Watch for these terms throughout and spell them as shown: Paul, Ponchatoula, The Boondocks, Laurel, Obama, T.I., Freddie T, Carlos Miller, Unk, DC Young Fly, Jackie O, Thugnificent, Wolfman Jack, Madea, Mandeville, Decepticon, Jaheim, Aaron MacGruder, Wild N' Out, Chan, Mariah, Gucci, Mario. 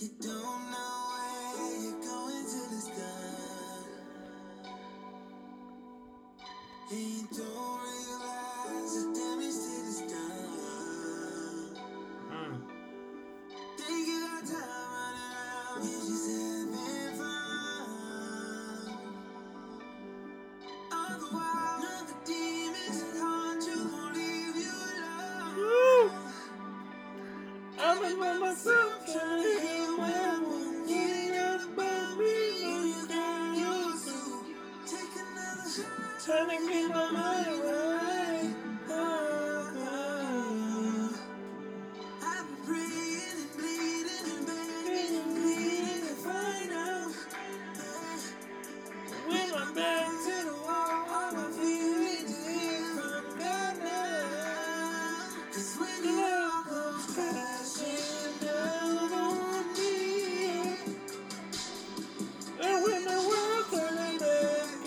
You don't know where you're going till it's done. And you don't realize the damage that it's done. Thinking our time running around, you just having fun. All the wild, all the demons that haunt you won't leave you alone. I'm in by myself trying to heal. Trying to keep my mind right. I've been praying and bleeding and begging and pleading to find out. With my back to the wall, all my feelings is from God now. Cause when it all goes crashing down on me, and when the world turning back,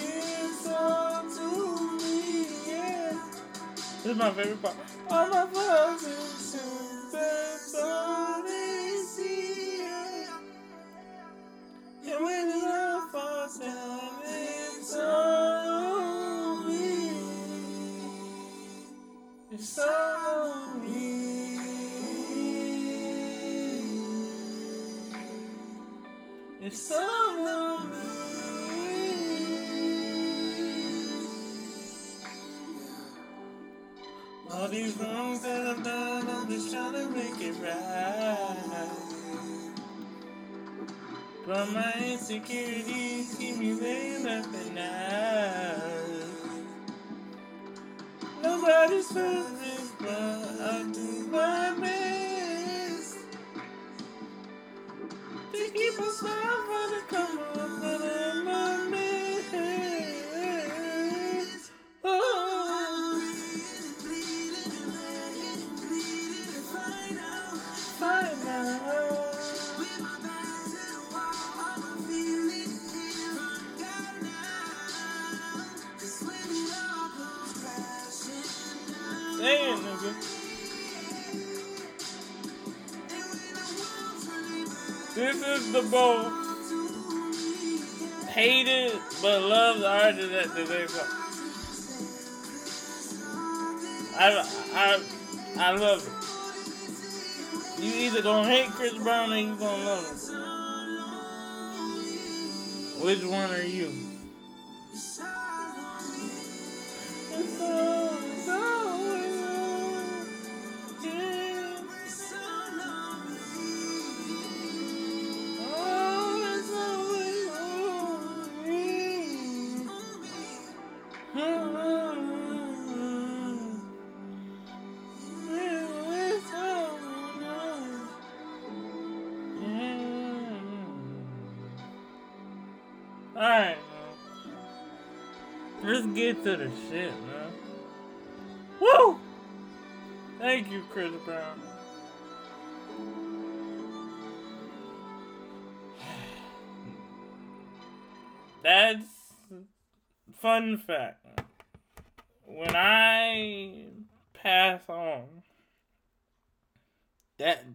it's all to me, yeah. This is my favorite part. All my bugs and sins, that's all they see, yeah. And when it all falls down, it's all on me. It's all on me. It's all on me. All these wrongs that I've done, I'm just trying to make it right. But my insecurities keep me laying up at night. Nobody's perfect, but I do my best. They keep a smile for the come up in my mess. Oh. Damn, nigga. This is the most hated but loved artist that today's up. I love it. You either gonna hate Chris Brown or you gonna love him. Which one are you? Alright, man. Let's get to the shit, man. Woo! Thank you, Chris Brown. That's fun fact. When I pass on, that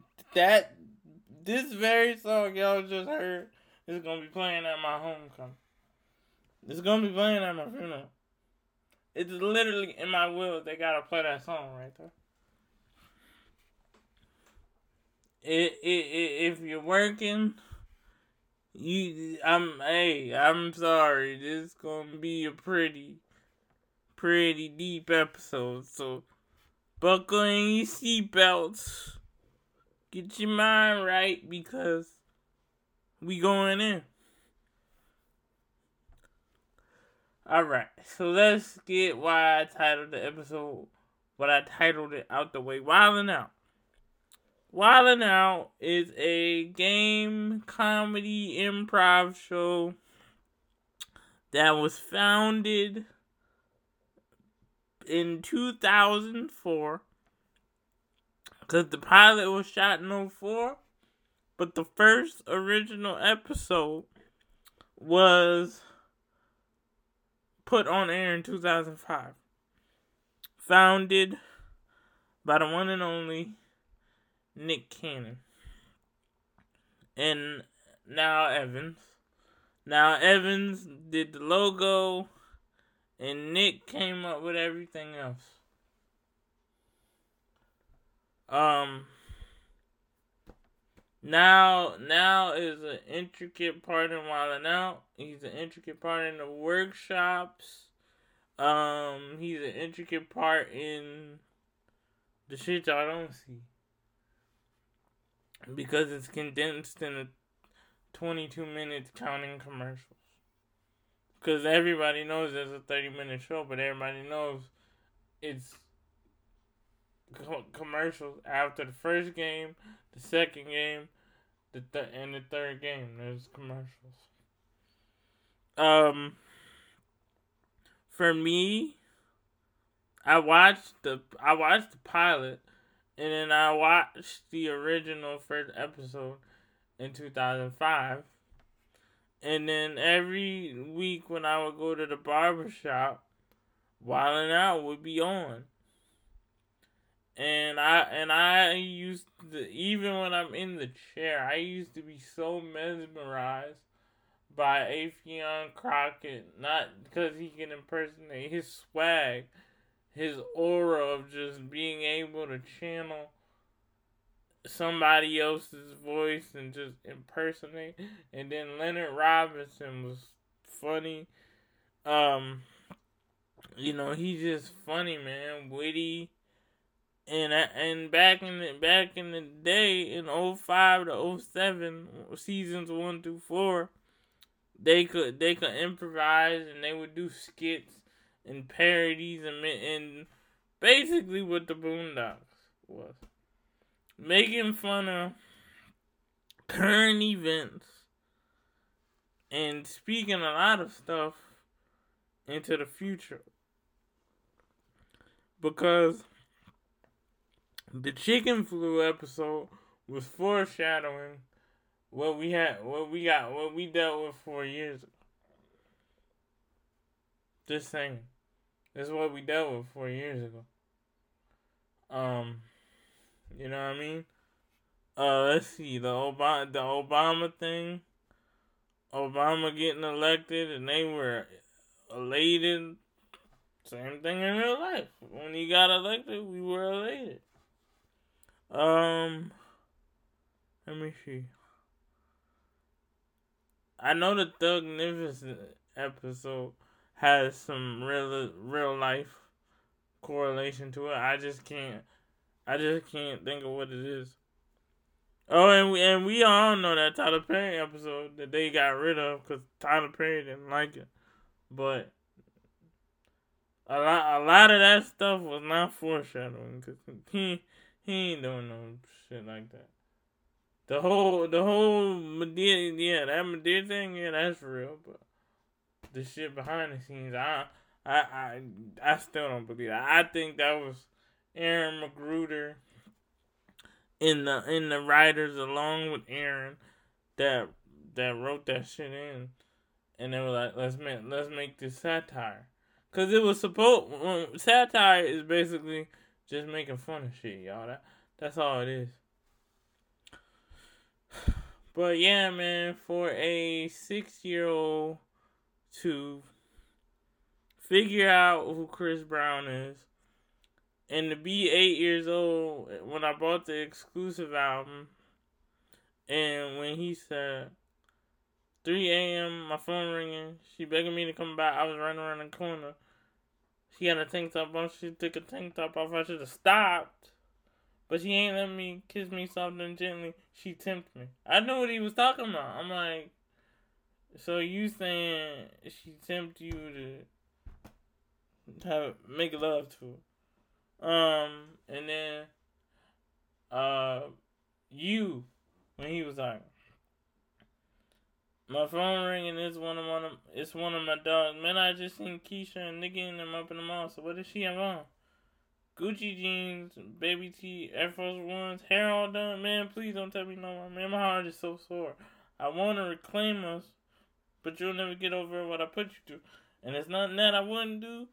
this very song y'all just heard, it's gonna be playing at my homecoming. It's gonna be playing at my funeral. It's literally in my will. They gotta play that song right there. If you're working, I'm sorry. This is gonna be a pretty deep episode. So buckle in your seatbelts. Get your mind right because we going in. Alright, so let's get why I titled the episode what I titled it out the way. Wild N' Out. Wild N' Out is a game comedy improv show that was founded in 2004 because the pilot was shot in 2004. But the first original episode was put on air in 2005. Founded by the one and only Nick Cannon. and now Evans. Now Evans did the logo, and Nick came up with everything else. Now is an intricate part in Wild N' Out. He's an intricate part in the workshops. He's an intricate part in the shit y'all don't see. Because it's condensed in a 22 minutes counting commercials. Because everybody knows there's a 30-minute show, but everybody knows it's commercials after the first game, the second game, and the third game. There's commercials. For me, I watched the pilot, and then I watched the original first episode in 2005. And then every week when I would go to the barbershop, Wild N' Out would be on. And I used to, even when I'm in the chair, I used to be so mesmerized by Affion Crockett, not because he can impersonate, his swag, his aura of just being able to channel somebody else's voice and just impersonate. And then Leonard Robinson was funny. He's just funny, man, witty. And back in the day, in 05 to 07, seasons 1 through 4, they could improvise, and they would do skits and parodies and basically what the Boondocks was, making fun of current events and speaking a lot of stuff into the future. Because the chicken flu episode was foreshadowing what we dealt with 4 years ago. Just saying. That's what we dealt with 4 years ago. You know what I mean? Let's see, the Obama thing. Obama getting elected, and they were elated. Same thing in real life. When he got elected, we were elated. Let me see. I know the Thugnificent episode has some real life correlation to it. I just can't think of what it is. Oh, and we all know that Tyler Perry episode that they got rid of because Tyler Perry didn't like it. But a lot of that stuff was not foreshadowing because he ain't doing no shit like that. The whole Madea, yeah, that Madea thing, yeah, that's real, but the shit behind the scenes, I still don't believe that. I think that was Aaron MacGruder in the writers along with Aaron that wrote that shit in, and they were like, let's make this satire, cause it was satire is basically just making fun of shit, y'all. That's all it is. But yeah, man, for a 6-year-old to figure out who Chris Brown is, and to be 8 years old when I bought the exclusive album, and when he said 3 a.m., my phone ringing, she begging me to come by, I was running around the corner. She had a tank top on. She took a tank top off. I should have stopped. But she ain't let me kiss me soft and gently. She tempted me. I knew what he was talking about. I'm like, so you saying she tempted you to make love to her. And then, when he was like, my phone ringing, it's one of my dogs. Man, I just seen Keisha and Nick Cannon them up in the mall, so what is she on? Gucci jeans, baby tee, Air Force Ones, hair all done. Man, please don't tell me no more. Man, my heart is so sore. I want to reclaim us, but you'll never get over what I put you through. And it's nothing that I wouldn't do.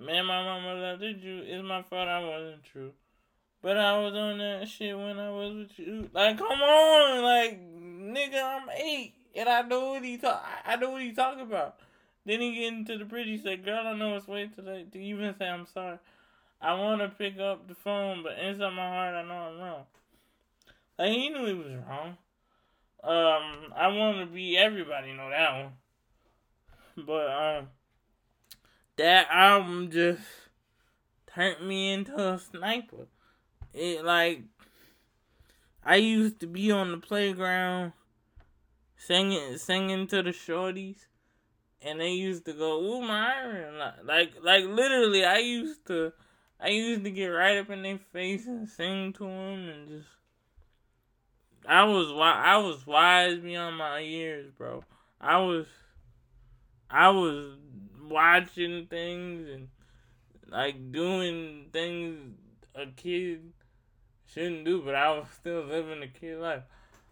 Man, my mama loved you. It's my fault I wasn't true. But I was on that shit when I was with you. Like, come on! Like, nigga, I'm 8, and I know what he talking about. Then he get into the bridge, he said, girl, I know it's way too late to even say I'm sorry. I want to pick up the phone, but inside my heart, I know I'm wrong. Like, he knew he was wrong. I want to be everybody, know that one. But, that album just turned me into a sniper. It, like, I used to be on the playground singing to the shorties. And they used to go, ooh, my iron. Like literally, I used to get right up in their face and sing to them, and just, I was wise beyond my years, bro. I was watching things and, like, doing things a kid shouldn't do, but I was still living the kid life.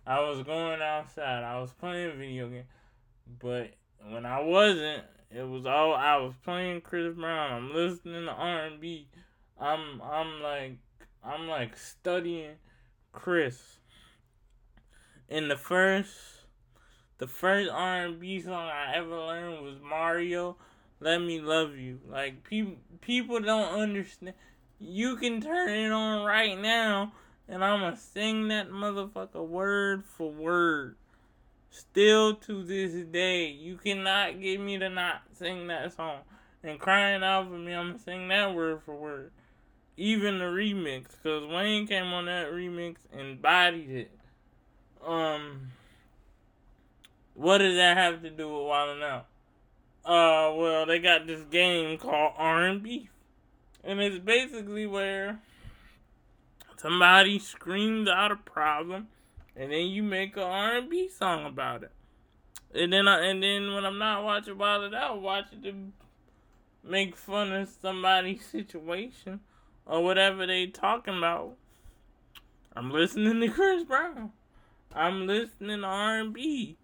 I was going outside. I was playing video games, but when I wasn't, it was all, I was playing Chris Brown, I'm listening to R&B, I'm like studying Chris. And the first R&B song I ever learned was Mario, Let Me Love You. Like, people don't understand. You can turn it on right now, and I'ma sing that motherfucker word for word. Still to this day, you cannot get me to not sing that song. And Crying Out For Me, I'm going to sing that word for word. Even the remix, because Wayne came on that remix and bodied it. What does that have to do with Wild N' Out? Well, they got this game called R&B. And it's basically where somebody screams out a problem, and then you make an R&B song about it. And then when I'm not watching Wild N' Out, watch it to make fun of somebody's situation or whatever they talking about. I'm listening to Chris Brown. I'm listening to R&B.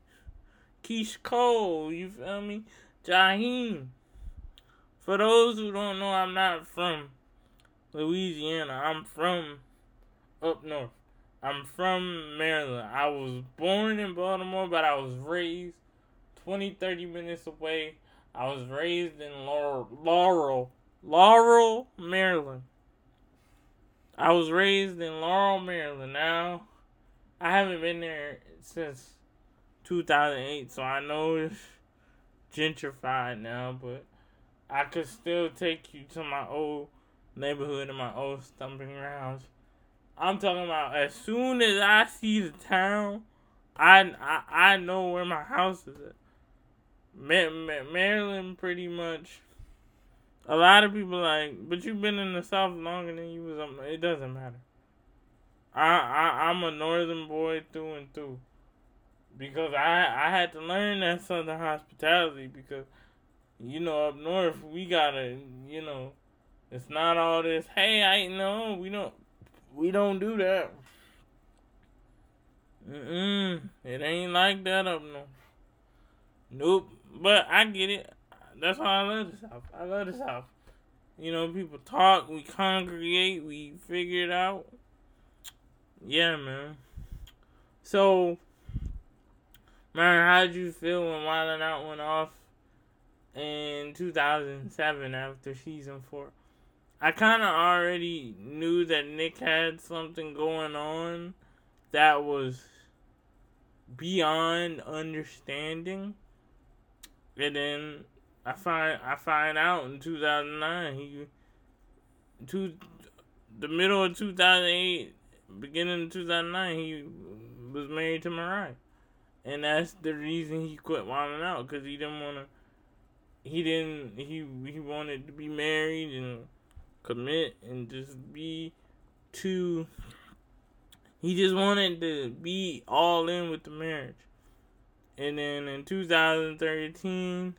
Keisha Cole, you feel me? Jaheim. For those who don't know, I'm not from Louisiana. I'm from up north. I'm from Maryland. I was born in Baltimore, but I was raised 20, 30 minutes away. I was raised in Laurel, Maryland. I was raised in Laurel, Maryland. Now, I haven't been there since 2008, so I know it's gentrified now, but I could still take you to my old neighborhood and my old stomping grounds. I'm talking about as soon as I see the town, I know where my house is at. Maryland, pretty much. A lot of people are like, but you've been in the South longer than you was up. It doesn't matter. I'm a northern boy through and through. Because I had to learn that southern hospitality, because, you know, up north, we gotta, you know, it's not all this, hey, I know, we don't do that. It ain't like that up north. Nope. But I get it. That's why I love the South. I love the South. You know, people talk. We congregate. We figure it out. Yeah, man. So, man, how'd you feel when Wild N' Out went off in 2007 after season 4? I kind of already knew that Nick had something going on that was beyond understanding. And then I find out in 2009, the middle of 2008, beginning of 2009, he was married to Mariah. And that's the reason he quit Wild N' Out, because he didn't want to, he wanted to be married and commit and just be too. He just wanted to be all in with the marriage. And then in 2013,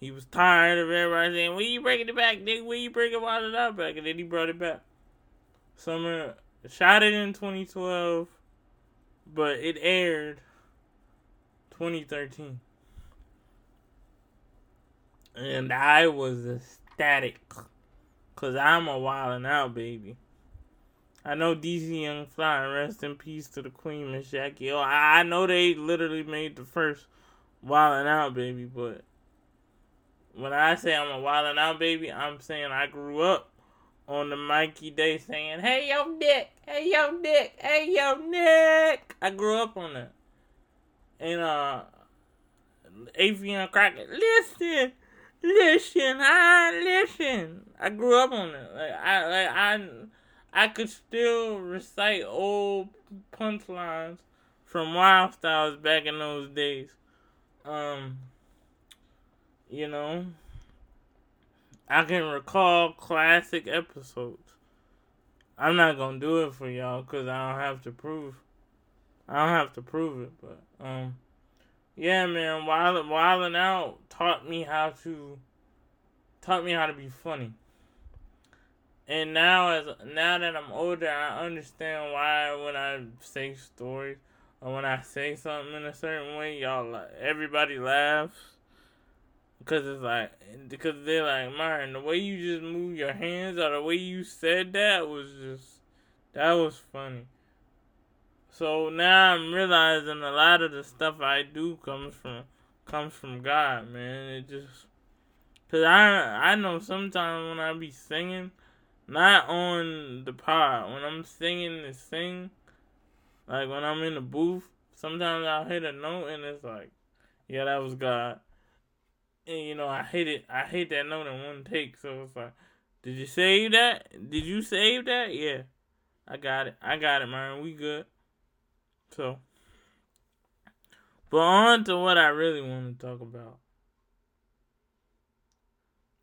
he was tired of everybody saying, "When you breaking it back, nigga? When you breaking Wild N' Out back?" And then he brought it back. Summer shot it in 2012, but it aired 2013. And I was ecstatic. Cause I'm a Wild N' Out baby. I know DC Young Fly, and rest in peace to the Queen, Miss Jackie O. I know they literally made the first Wild N' Out baby, but when I say I'm a Wild N' Out baby, I'm saying I grew up on the Mikey Day saying, "Hey, yo, Nick! Hey, yo, Nick! Hey, yo, Nick!" I grew up on that. And, Affion Crockett, listen. I grew up on it. I could still recite old punchlines from Wild Styles back in those days. You know, I can recall classic episodes. I'm not gonna do it for y'all because I don't have to prove it, but, yeah, man, Wild N' Out taught me how to be funny. And now that I'm older, I understand why when I say stories or when I say something in a certain way, everybody laughs because they're like, "Myron, the way you just moved your hands or the way you said that was funny." So now I'm realizing a lot of the stuff I do comes from God, man. It just, cause I know sometimes when I be singing, not on the pod, when I'm singing to sing, like when I'm in the booth, sometimes I'll hit a note and it's like, yeah, that was God. And you know, I hit that note in one take, so it's like, did you save that? Yeah. I got it, man. We good. So, but on to what I really want to talk about.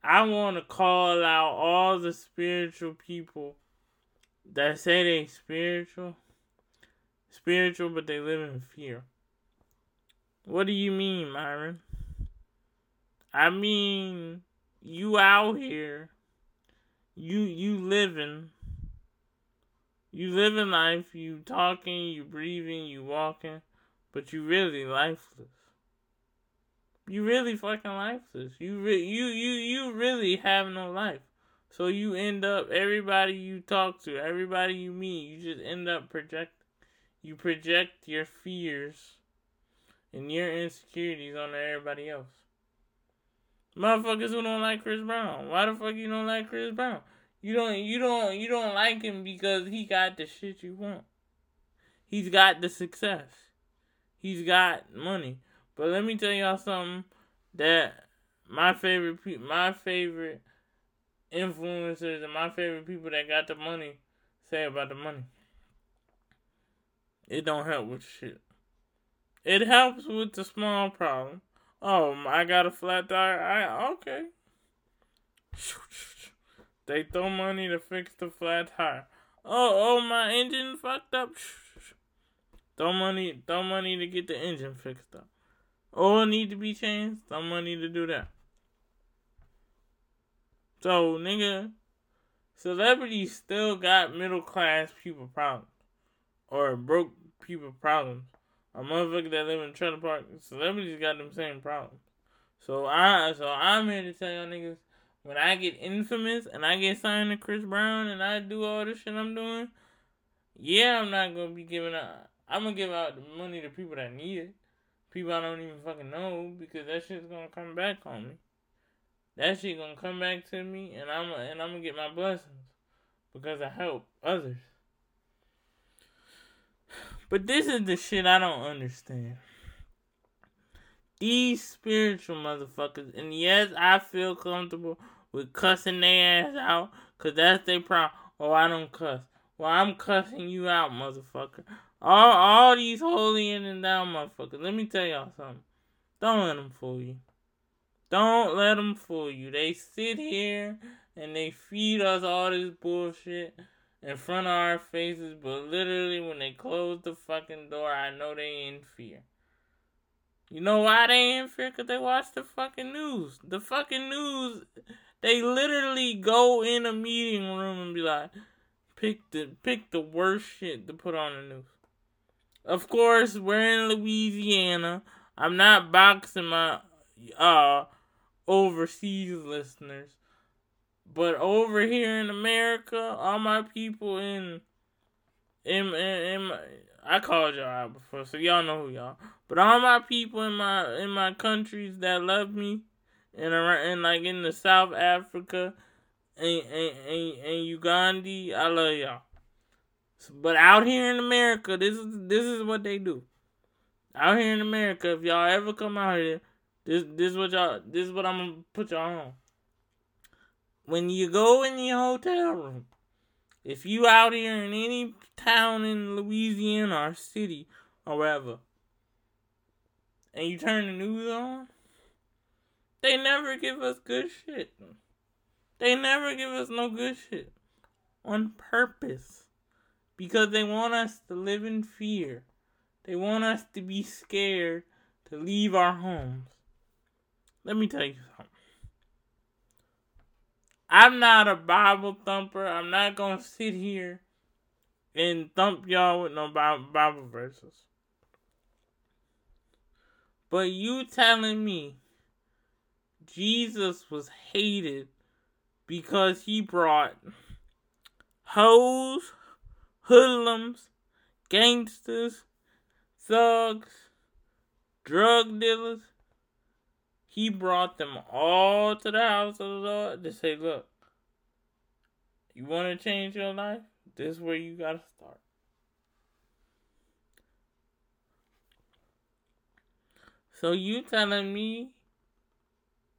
I want to call out all the spiritual people that say they spiritual, but they live in fear. What do you mean, Myron? I mean, you out here, you living. You living life, you talking, you breathing, you walking, but you really lifeless. You really fucking lifeless. You really have no life. So you end up, everybody you talk to, everybody you meet, you just end up project your fears and your insecurities onto everybody else. Motherfuckers who don't like Chris Brown. Why the fuck you don't like Chris Brown? You don't like him because he got the shit you want. He's got the success. He's got money. But let me tell y'all something that my favorite influencers and my favorite people that got the money say about the money. It don't help with shit. It helps with the small problem. Oh, I got a flat tire. Okay. They throw money to fix the flat tire. Oh, my engine fucked up. Throw money to get the engine fixed up. Oh, it need to be changed. Throw money to do that. So, nigga, celebrities still got middle class people problems. Or broke people problems. A motherfucker that live in trailer park, celebrities got them same problems. So I'm here to tell y'all niggas, when I get infamous and I get signed to Chris Brown and I do all this shit I'm doing, yeah, I'm not going to be giving out. I'm going to give out the money to people that need it. People I don't even fucking know, because that shit's going to come back on me. That shit going to come back to me and I'm going to get my blessings because I help others. But this is the shit I don't understand. These spiritual motherfuckers, and yes, I feel comfortable with cussing their ass out, because that's their problem. Oh, I don't cuss. Well, I'm cussing you out, motherfucker. All these holy in and down motherfuckers. Let me tell y'all something. Don't let them fool you. Don't let them fool you. They sit here and they feed us all this bullshit in front of our faces, but literally when they close the fucking door, I know they in fear. You know why they in fear? Because they watch the fucking news. The fucking news, they literally go in a meeting room and be like, pick the worst shit to put on the news. Of course, we're in Louisiana. I'm not boxing my overseas listeners. But over here in America, all my people in I called y'all out before, so y'all know who y'all. But all my people in my countries that love me, and like in the South Africa, and Uganda, I love y'all. But out here in America, this is what they do. Out here in America, if y'all ever come out here, this is what I'm gonna put y'all on. When you go in your hotel room, if you out here in any town in Louisiana or city or wherever, and you turn the news on, they never give us good shit. They never give us no good shit. On purpose. Because they want us to live in fear. They want us to be scared to leave our homes. Let me tell you something. I'm not a Bible thumper. I'm not going to sit here and thump y'all with no Bible verses. But you telling me Jesus was hated because he brought hoes, hoodlums, gangsters, thugs, drug dealers. He brought them all to the house of the Lord to say, look, you want to change your life? This is where you got to start. So you telling me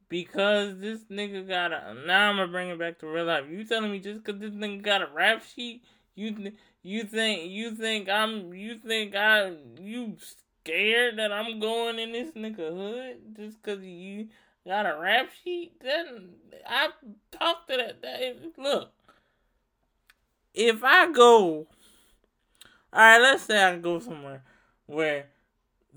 because this nigga got a... Now I'm going to bring it back to real life. You telling me just because this nigga got a rap sheet, you scared that I'm going in this nigga hood just because you got a rap sheet? Then I talked to that. Look, if I go, alright, let's say I go somewhere where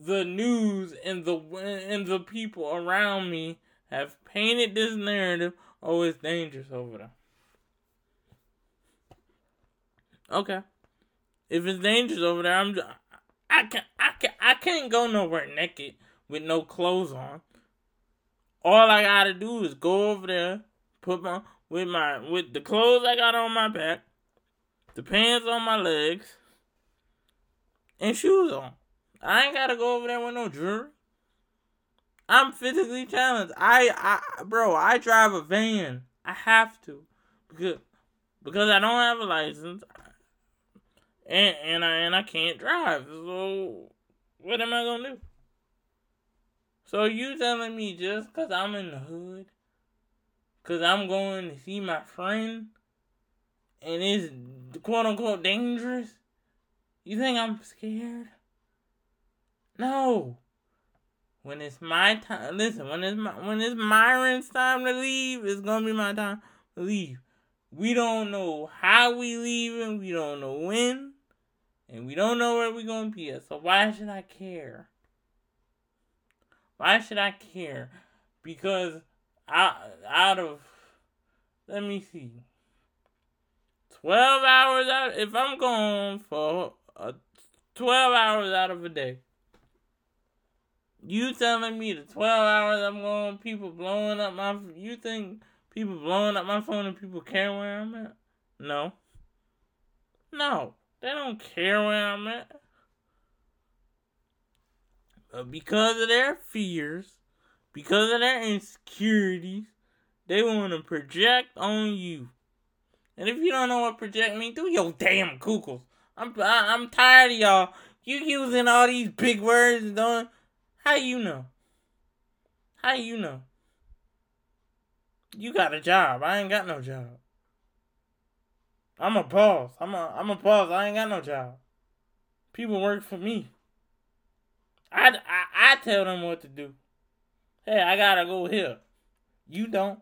the news and the people around me have painted this narrative, oh, it's dangerous over there. Okay. If it's dangerous over there, I can't go nowhere naked with no clothes on. All I gotta do is go over there, with the clothes I got on my back, the pants on my legs, and shoes on. I ain't gotta go over there with no jewelry. I'm physically challenged. I drive a van. I have to because I don't have a license. And I can't drive, so what am I gonna do? So you telling me just because I'm in the hood, because I'm going to see my friend, and it's quote-unquote dangerous, you think I'm scared? No. When it's my time, listen, when it's Myron's time to leave, it's gonna be my time to leave. We don't know how we leaving, we don't know when. And we don't know where we're going to be at. So why should I care? Why should I care? Because let me see, 12 hours out, if I'm gone for 12 hours out of a day, you telling me the 12 hours I'm gone, you think people blowing up my phone and people care where I'm at? No. No. They don't care where I'm at. But because of their fears, because of their insecurities, they want to project on you. And if you don't know what project means, do your damn Googles. I'm tired of y'all. You using all these big words and doing... How you know? How you know? You got a job. I ain't got no job. I'm a boss. I'm a boss. I ain't got no job. People work for me. I tell them what to do. Hey, I gotta go here. You don't.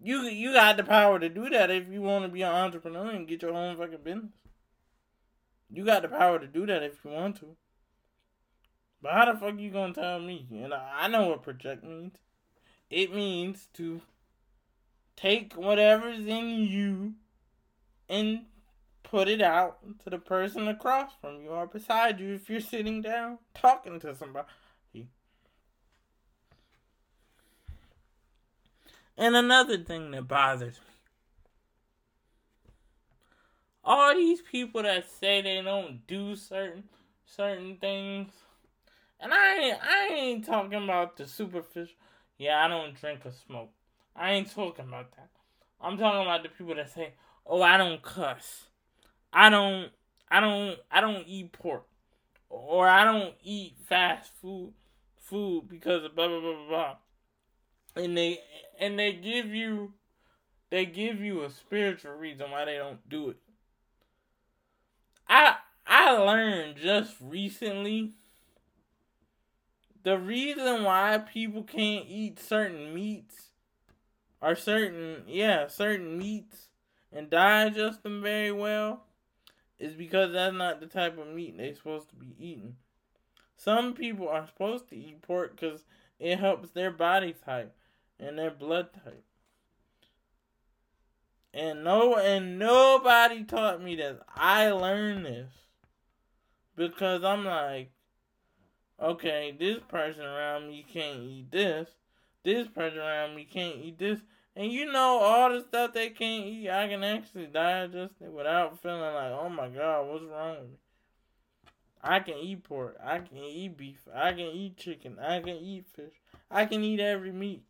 You got the power to do that if you want to be an entrepreneur and get your own fucking business. You got the power to do that if you want to. But how the fuck you gonna tell me? And I know what project means. It means to take whatever's in you and put it out to the person across from you or beside you if you're sitting down talking to somebody. And another thing that bothers me. all these people that say they don't do certain things, and I ain't talking about the superficial. Yeah, I don't drink or smoke. I ain't talking about that. I'm talking about the people that say, "Oh, I don't cuss. I don't eat pork, or I don't eat fast food because of blah blah blah blah." And they give you a spiritual reason why they don't do it. I learned just recently the reason why people can't eat certain meats or certain meats and digest them very well is because that's not the type of meat they're supposed to be eating. Some people are supposed to eat pork because it helps their body type and their blood type. And nobody taught me this. I learned this because I'm like, okay, this person around me can't eat this. This person around me can't eat this. And you know, all the stuff they can't eat, I can actually digest it without feeling like, oh my God, what's wrong with me? I can eat pork. I can eat beef. I can eat chicken. I can eat fish. I can eat every meat.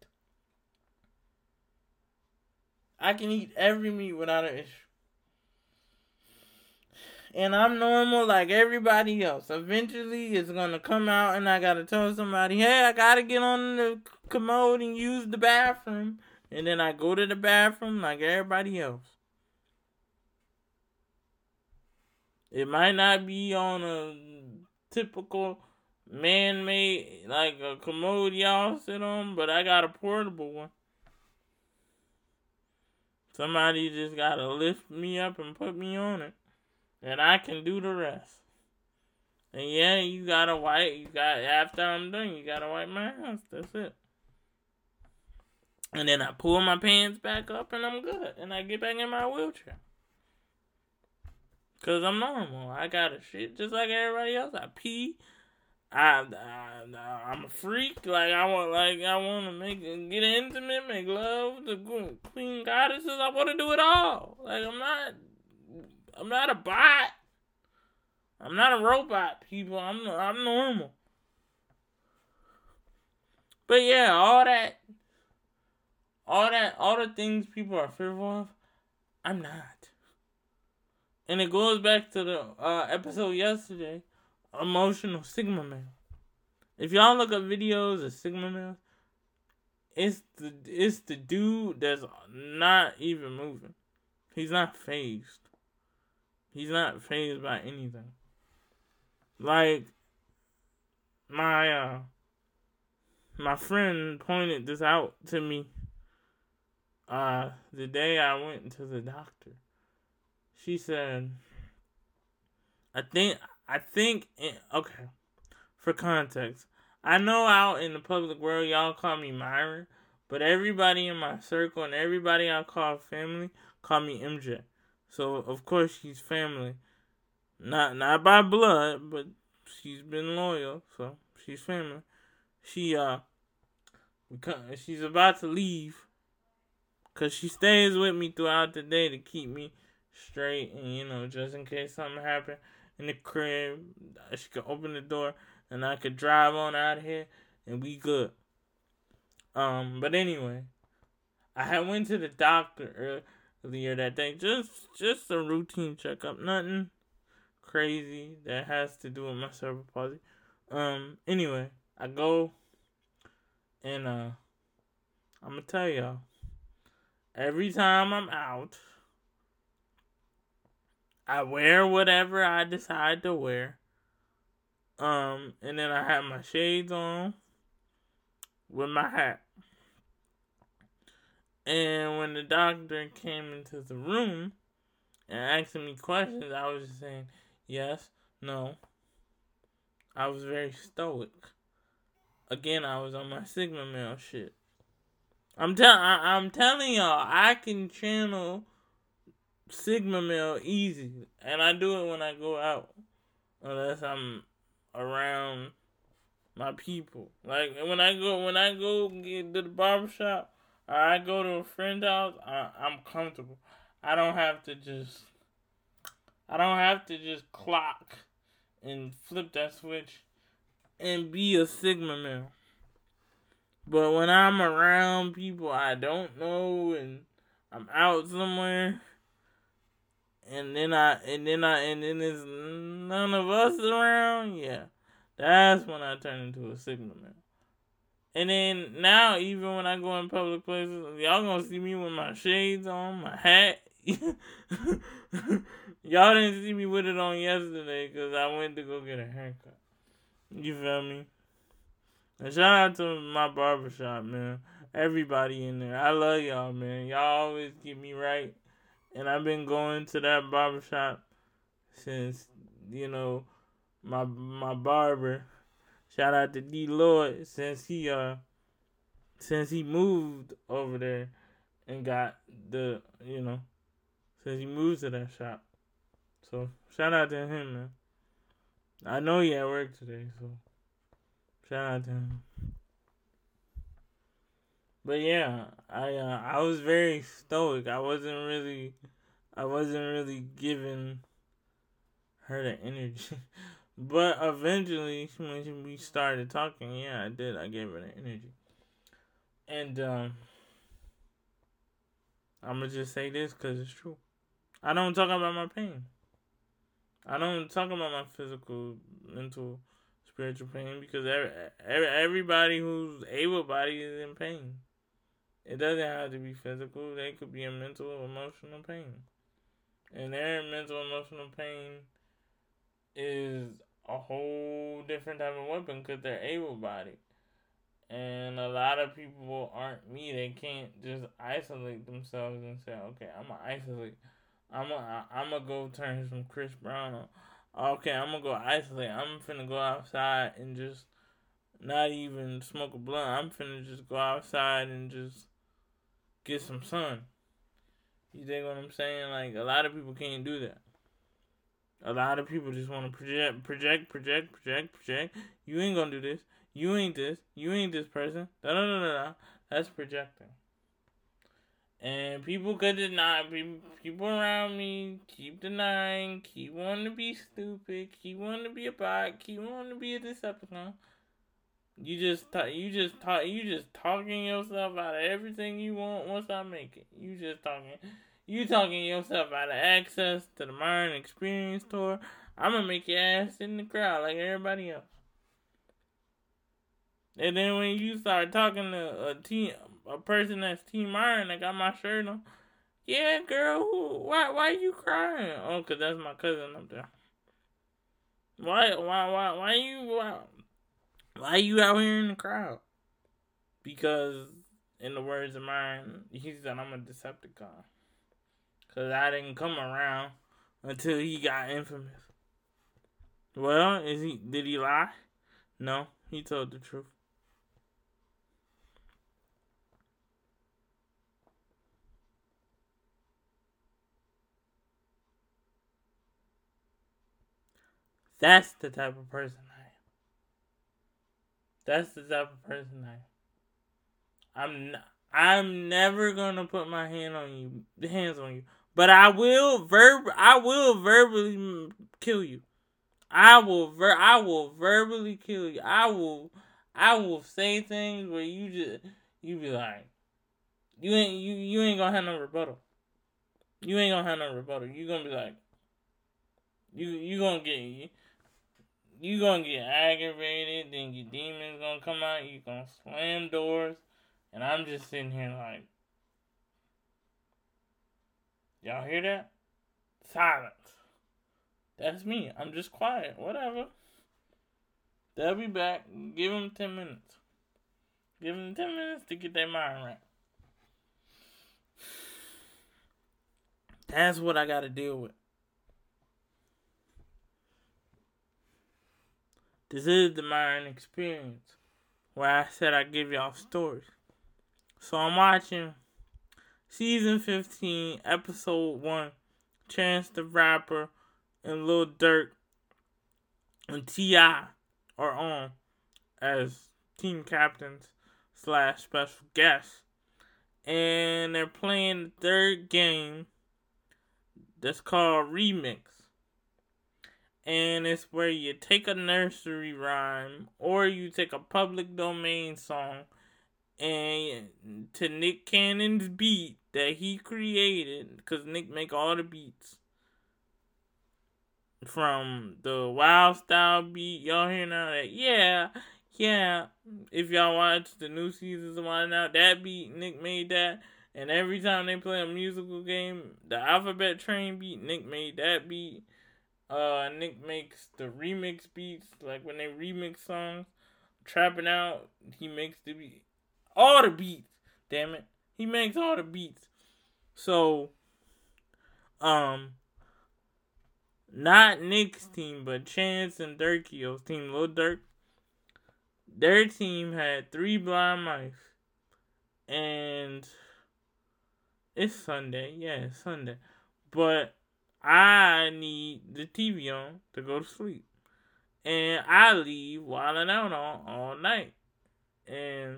I can eat every meat without an issue. And I'm normal like everybody else. Eventually, it's going to come out and I got to tell somebody, hey, I got to get on the commode and use the bathroom. And then I go to the bathroom like everybody else. It might not be on a typical man-made, like a commode y'all sit on, but I got a portable one. Somebody just gotta lift me up and put me on it. And I can do the rest. And yeah, after I'm done, you gotta wipe my ass. That's it. And then I pull my pants back up and I'm good. And I get back in my wheelchair. Cause I'm normal. I gotta shit just like everybody else. I pee. I'm a freak. I want to get intimate, make love, the queen goddesses. I want to do it all. Like I'm not a bot. I'm not a robot, people. I'm normal. But yeah, all the things people are fearful of, I'm not. And it goes back to the episode yesterday. Emotional Sigma male. If y'all look up videos of Sigma males, it's the dude that's not even moving. He's not phased. He's not phased by anything. Like my friend pointed this out to me the day I went to the doctor. She said, okay, for context, I know out in the public world, y'all call me Myron, but everybody in my circle and everybody I call family, call me MJ. So, of course, she's family. Not by blood, but she's been loyal, so she's family. She's about to leave, because she stays with me throughout the day to keep me straight, and, just in case something happened. In the crib, she could open the door, and I could drive on out of here, and we good. But anyway, I had went to the doctor earlier that day, just a routine checkup, nothing crazy that has to do with my cerebral palsy. Anyway, I go, and I'm gonna tell y'all, every time I'm out, I wear whatever I decide to wear. And then I have my shades on with my hat. And when the doctor came into the room and asking me questions, I was just saying yes, no. I was very stoic. Again, I was on my Sigma male shit. I'm telling y'all, I can channel Sigma male easy, and I do it when I go out, unless I'm around my people. Like when I go get to the barbershop, or I go to a friend's house, I'm comfortable. I don't have to just I don't have to just clock and flip that switch and be a Sigma male. But when I'm around people I don't know and I'm out somewhere and then there's none of us around, yeah. That's when I turn into a Sigma male. And then, now, even when I go in public places, y'all gonna see me with my shades on, my hat. Y'all didn't see me with it on yesterday, because I went to go get a haircut. You feel me? And shout out to my barbershop, man. Everybody in there. I love y'all, man. Y'all always get me right. And I've been going to that barbershop since, you know, my barber... Shout out to D. Lloyd since he moved over there and got the, you know, since he moved to that shop. So, shout out to him, man. I know he at work today, so shout out to him. But yeah, I was very stoic. I wasn't really giving her the energy. But eventually, when we started talking, yeah, I did. I gave her the energy. And I'm going to just say this because it's true. I don't talk about my pain. I don't talk about my physical, mental, spiritual pain because everybody who's able-bodied is in pain. It doesn't have to be physical. They could be in mental, emotional pain. And their mental, emotional pain is a whole different type of weapon because they're able-bodied. And a lot of people aren't me. They can't just isolate themselves and say, okay, I'm going to isolate. I'm going to go turn some Chris Brown on. Okay, I'm going to go isolate. I'm finna go outside and just not even smoke a blunt. I'm finna just go outside and just get some sun. You dig what I'm saying? Like, a lot of people can't do that. A lot of people just want to project. You ain't gonna do this. You ain't this. You ain't this person. Da-da-da-da-da. That's projecting. And people could deny. People around me keep denying. Keep wanting to be stupid. Keep wanting to be a bot. Keep wanting to be a Decepticon. You just talking yourself out of everything you want once I make it. You just talking. You talking yourself out of access to the Modern Experience Tour. I'm going to make your ass sit in the crowd like everybody else. And then when you start talking to a person that's Team Iron that got my shirt on. Yeah, girl, why you crying? Oh, because that's my cousin up there. Why you out here in the crowd? Because, in the words of mine, he said I'm a Decepticon. Because I didn't come around until he got infamous. Well, did he lie? No, he told the truth. That's the type of person I am. That's the type of person I am. I'm never going to put my hands on you. But I will verbally kill you. I will verbally kill you. I will say things where you be like, you ain't gonna have no rebuttal. You ain't gonna have no rebuttal. You gonna be like, you gonna get aggravated. Then your demons gonna come out. You gonna slam doors, and I'm just sitting here like. Y'all hear that? Silence. That's me. I'm just quiet. Whatever. They'll be back. Give them 10 minutes. Give them 10 minutes to get their mind right. That's what I got to deal with. This is the Modern Experience where I said I give y'all stories. So I'm watching Season 15, Episode 1, Chance the Rapper and Lil Durk and T.I. are on as team captains / special guests. And they're playing the third game that's called Remix. and it's where you take a nursery rhyme or you take a public domain song and to Nick Cannon's beat that he created, because Nick make all the beats. From the Wild Style beat, y'all hear now that, yeah, if y'all watch the new seasons of Wild N' Out, that beat, Nick made that. And every time they play a musical game, the Alphabet Train beat, Nick made that beat. Nick makes the remix beats, like when they remix songs. Trapping Out, he makes the beat. All the beats, damn it. He makes all the beats. So, not Nick's team, but Chance and Durkio's team, Lil Durk. Their team had 3 blind mice. And it's Sunday. Yeah, it's Sunday. But I need the TV on to go to sleep. And I leave Wild N' Out on all night. And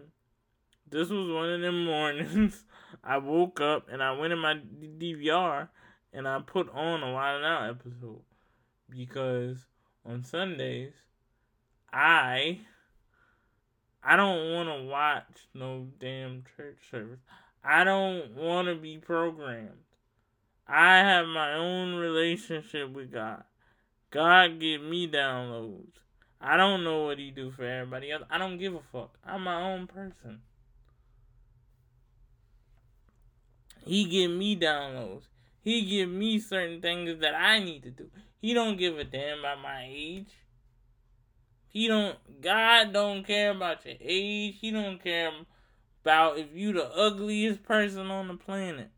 this was one of them mornings. I woke up and I went in my DVR and I put on a Wild N' Out episode. Because on Sundays, I don't want to watch no damn church service. I don't want to be programmed. I have my own relationship with God. God give me downloads. I don't know what he do for everybody else. I don't give a fuck. I'm my own person. He give me downloads. He give me certain things that I need to do. He don't give a damn about my age. God don't care about your age. He don't care about if you the ugliest person on the planet.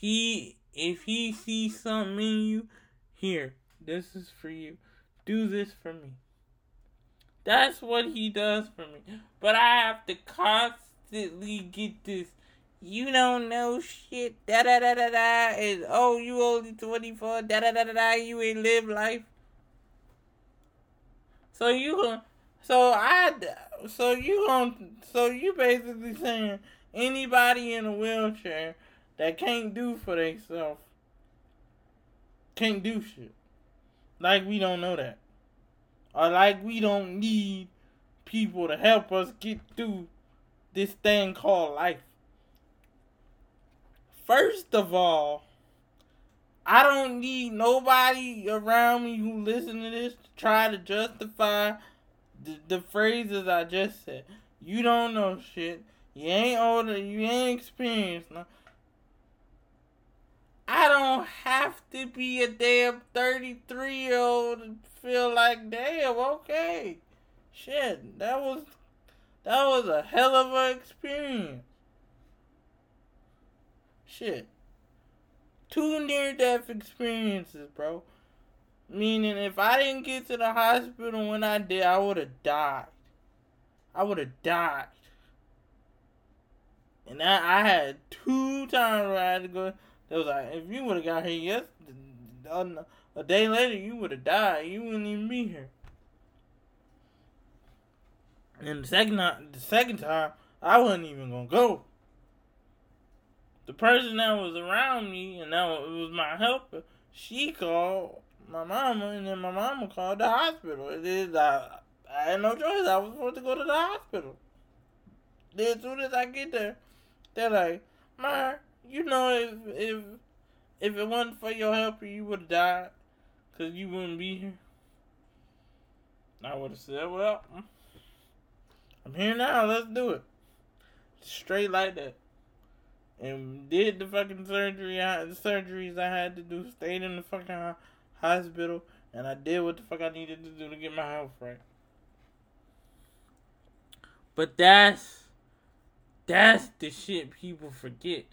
If he sees something in you, here, this is for you. Do this for me. That's what he does for me. But I have to constantly get this, you don't know shit, da-da-da-da-da, is, oh, you only 24, da-da-da-da-da, you ain't live life. So you basically saying anybody in a wheelchair that can't do for themselves can't do shit. Like we don't know that. Or like we don't need people to help us get through this thing called life. First of all, I don't need nobody around me who listen to this to try to justify the phrases I just said. You don't know shit. You ain't older. You ain't experienced. No. I don't have to be a damn 33-year-old and feel like, damn, okay. Shit, that was a hell of an experience. Shit. 2 near-death experiences, bro. Meaning, if I didn't get to the hospital when I did, I would have died. And I had 2 times where I had to go. They was like, if you would have got here yesterday, a day later, you would have died. You wouldn't even be here. And the second time, I wasn't even going to go. The person that was around me, and it was my helper, she called my mama, and then my mama called the hospital. I had no choice. I was supposed to go to the hospital. Then as soon as I get there, they're like, Ma, you know, if it wasn't for your helper, you would have died, because you wouldn't be here. I would have said, well, I'm here now. Let's do it. Straight like that. And did the fucking surgeries I had to do, stayed in the fucking hospital, and I did what the fuck I needed to do to get my health right. But that's the shit people forget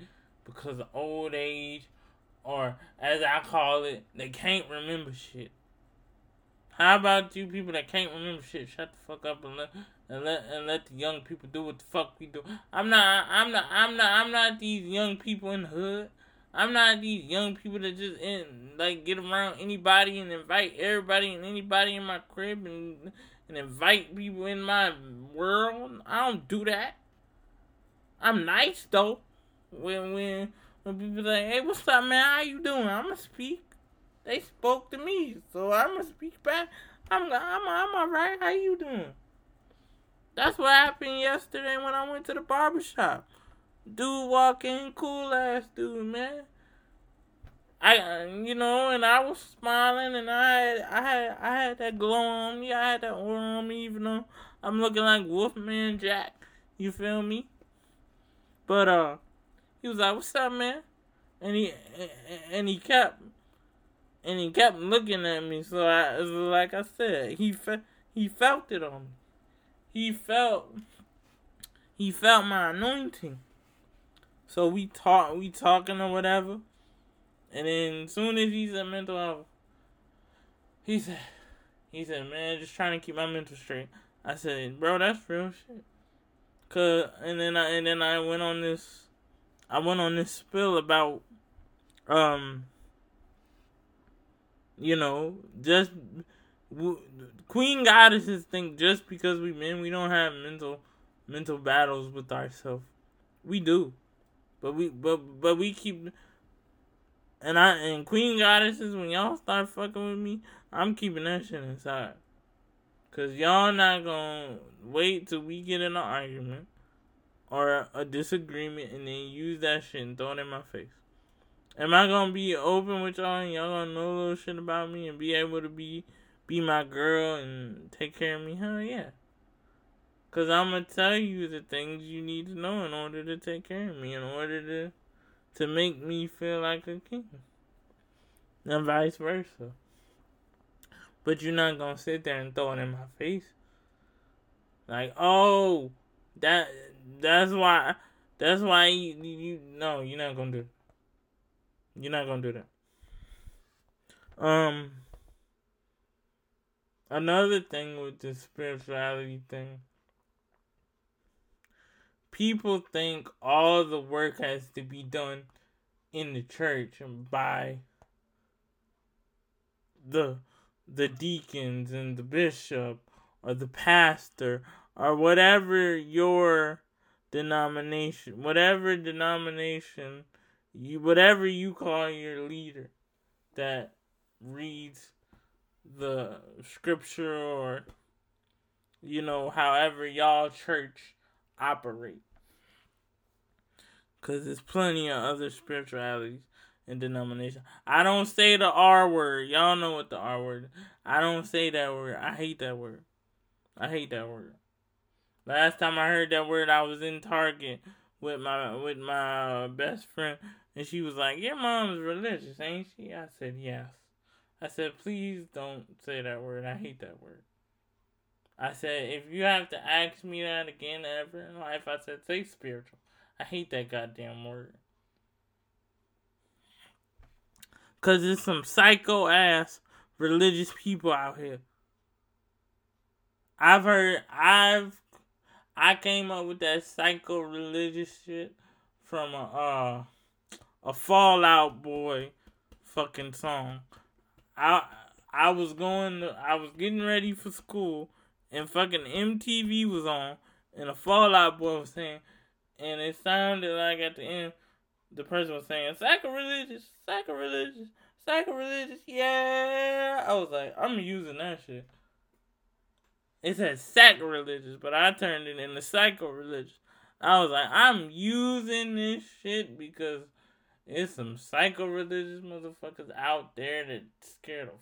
because of old age, or as I call it, they can't remember shit. How about you people that can't remember shit? Shut the fuck up and let the young people do what the fuck we do. I'm not these young people in the hood. I'm not these young people that just get around anybody and invite everybody and anybody in my crib and invite people in my world. I don't do that. I'm nice though. When people like, hey, what's up, man? How you doing? I'ma speak. They spoke to me, so I'm gonna speak back. I'm all right. How you doing? That's what happened yesterday when I went to the barbershop. Dude walk in, cool ass dude, man. And I was smiling, and I had that glow on me. I had that aura on me, even though I'm looking like Wolfman Jack. You feel me? But he was like, "What's up, man?" And he kept looking at me. So like I said, he felt it on me. He felt my anointing. So we talking or whatever. And then as soon as he said mental health, he said, man, just trying to keep my mental straight. I said, bro, that's real shit. And then I went on this, spill about, just queen goddesses think just because we men, we don't have mental battles with ourselves. We do, but we keep. And queen goddesses, when y'all start fucking with me, I'm keeping that shit inside. Cause y'all not gonna wait till we get in an argument or a disagreement and then use that shit and throw it in my face. Am I gonna be open with y'all and y'all gonna know a little shit about me and be able to be my girl and take care of me? Hell yeah. Cause I'm gonna tell you the things you need to know in order to take care of me, in order to make me feel like a king. And vice versa. But you're not gonna sit there and throw it in my face. Like, oh, that's why you no, you're not gonna do it. You're not gonna do that. Another thing with the spirituality thing. People think all the work has to be done in the church and by the deacons and the bishop or the pastor or whatever you call your leader that reads the scripture or, however y'all church operate. Because there's plenty of other spiritualities and denominations. I don't say the R word. Y'all know what the R word is. I don't say that word. I hate that word. Last time I heard that word, I was in Target with my best friend. And she was like, your mom's religious, ain't she? I said, yes. I said, please don't say that word. I hate that word. I said, if you have to ask me that again ever in life, I said, say spiritual. I hate that goddamn word. Because there's some psycho-ass religious people out here. I came up with that psycho-religious shit from a Fallout Boy fucking song. I was getting ready for school. And fucking MTV was on, and a Fallout Boy was saying, and it sounded like at the end, the person was saying, sacrilegious, yeah. I was like, I'm using that shit. It said sacrilegious, but I turned it into psycho-religious. I was like, I'm using this shit because it's some psycho-religious motherfuckers out there that's scared of.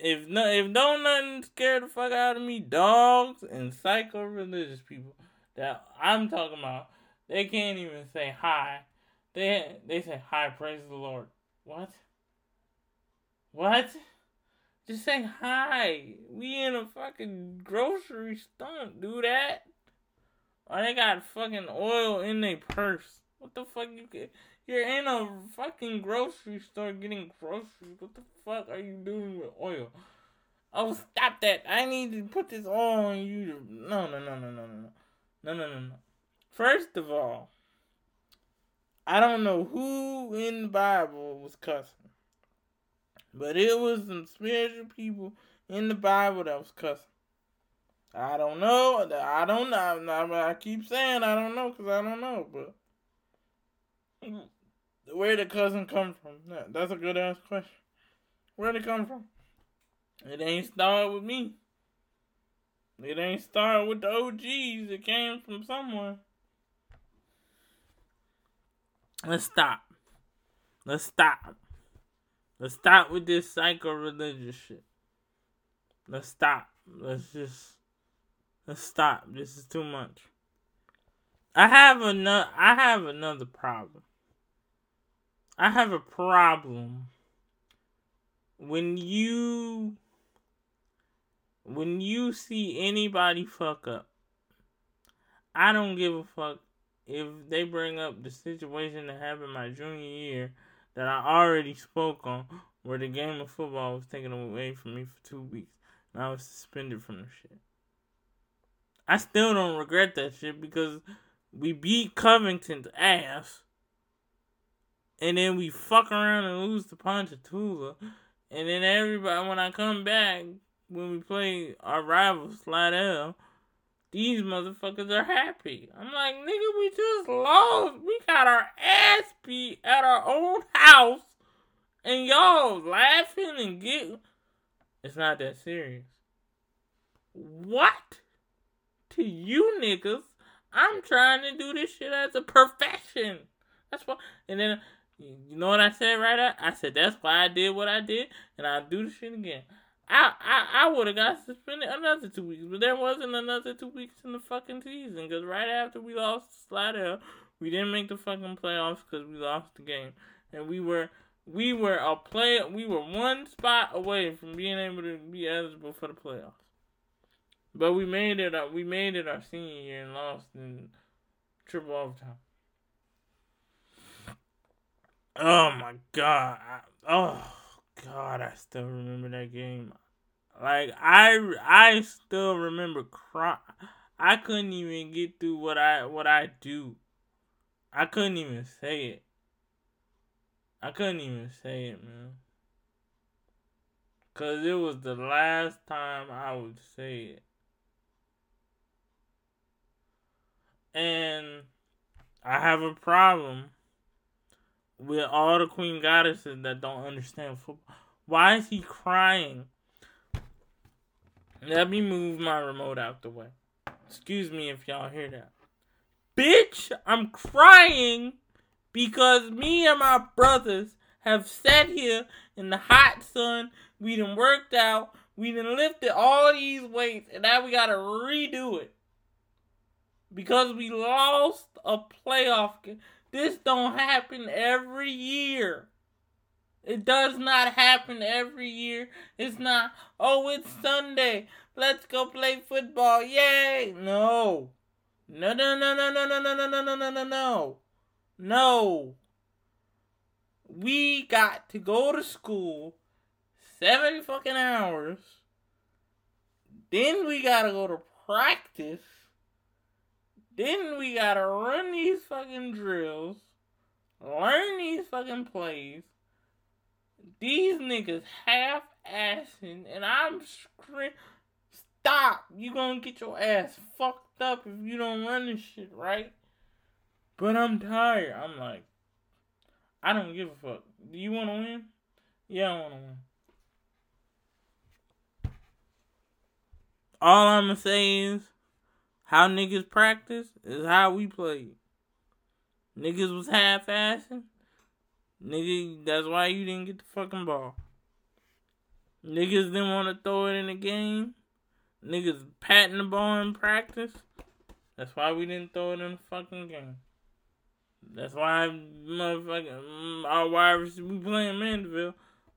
If don't nothing scare the fuck out of me, dogs and psycho-religious people that I'm talking about, they can't even say hi. They say, hi, praise the Lord. What? Just say hi. We in a fucking grocery store. Don't do that. Or they got fucking oil in their purse. What the fuck you get? You're in a fucking grocery store getting groceries. What the fuck are you doing with oil? Oh, stop that. I need to put this oil on you. No. First of all, I don't know who in the Bible was cussing. But it was some spiritual people in the Bible that was cussing. I don't know. I keep saying I don't know because I don't know, but... Where did cousin come from? That's a good ass question. Where'd it come from? It ain't started with me. It ain't started with the OGs. It came from somewhere. Let's stop. Let's stop with this psycho-religious shit. Let's stop. Let's stop. This is too much. I have another problem. I have a problem when you see anybody fuck up. I don't give a fuck if they bring up the situation that happened my junior year that I already spoke on, where the game of football was taken away from me for 2 weeks and I was suspended from the shit. I still don't regret that shit because we beat Covington's ass. And then we fuck around and lose to Ponchatoula. And then everybody, when I come back, when we play our rival, Slidell, these motherfuckers are happy. I'm like, nigga, we just lost. We got our ass beat at our own house. And y'all laughing and giggling. It's not that serious. What? To you niggas, I'm trying to do this shit as a profession. That's why. And then... you know what I said right out? I said, that's why I did what I did, and I'll do the shit again. I would have got suspended another 2 weeks, but there wasn't another 2 weeks in the fucking season, because right after we lost to Slidell, we didn't make the fucking playoffs because we lost the game. And we were one spot away from being able to be eligible for the playoffs. But we made it our senior year and lost in triple overtime. Oh, my God. I still remember that game. Like, I still remember crying. I couldn't even get through what I do. I couldn't even say it. Man. Because it was the last time I would say it. And I have a problem with all the queen goddesses that don't understand football. Why is he crying? Let me move my remote out the way. Excuse me if y'all hear that. Bitch, I'm crying because me and my brothers have sat here in the hot sun. We done worked out. We done lifted all these weights. And now we gotta redo it. Because we lost a playoff game. This don't happen every year. It does not happen every year. It's not, oh, it's Sunday. Let's go play football. Yay! No. No. We got to go to school 7 fucking hours. Then we gotta go to practice. Then we gotta run these fucking drills, learn these fucking plays. These niggas half-assing, and I'm screaming, stop! You gonna get your ass fucked up if you don't run this shit, right? But I'm tired. I'm like, I don't give a fuck. Do you wanna win? Yeah, I wanna win. All I'ma say is, how niggas practice is how we played. Niggas was half-assing. Nigga, that's why you didn't get the fucking ball. Niggas didn't want to throw it in the game. Niggas patting the ball in practice. That's why we didn't throw it in the fucking game. That's why motherfucking our wide receiver, we playing Mandeville.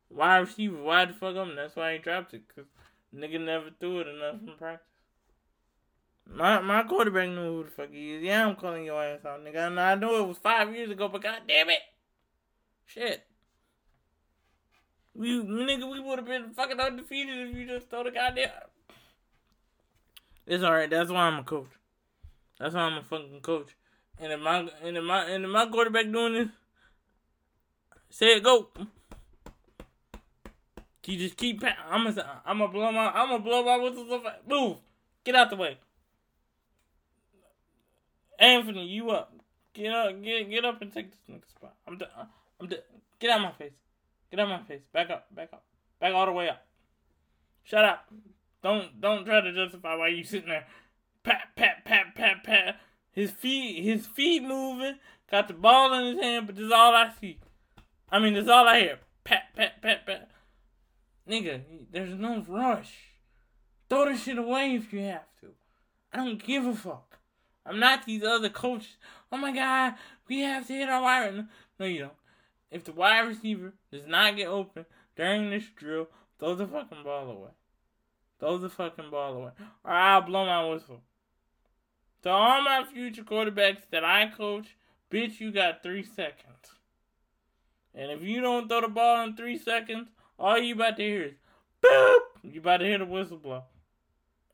Wide receiver, wide the fuck up, and that's why he dropped it. Because nigga never threw it enough in practice. My quarterback knew who the fuck he is. Yeah, I'm calling your ass out, nigga. And I know it was 5 years ago, but god damn it. Shit. We would have been fucking undefeated if you just throw the goddamn... It's alright. That's why I'm a coach. That's why I'm a fucking coach. And if my quarterback doing this, say it, go. You just keep... I'm gonna blow my whistle so fast. Move. Get out the way. Anthony, you up? Get up and take this nigga's spot. Get out my face. Back up. Back all the way up. Shut up. Don't try to justify why you sitting there. Pat. His feet moving. Got the ball in his hand, but this is all I see. I mean, this is all I hear. Pat. Nigga, there's no rush. Throw this shit away if you have to. I don't give a fuck. I'm not these other coaches. Oh my god, we have to hit our wire. No, you don't. If the wide receiver does not get open during this drill, throw the fucking ball away. Or I'll blow my whistle. To all my future quarterbacks that I coach, bitch, you got 3 seconds. And if you don't throw the ball in 3 seconds, all you about to hear is boop. You about to hear the whistle blow.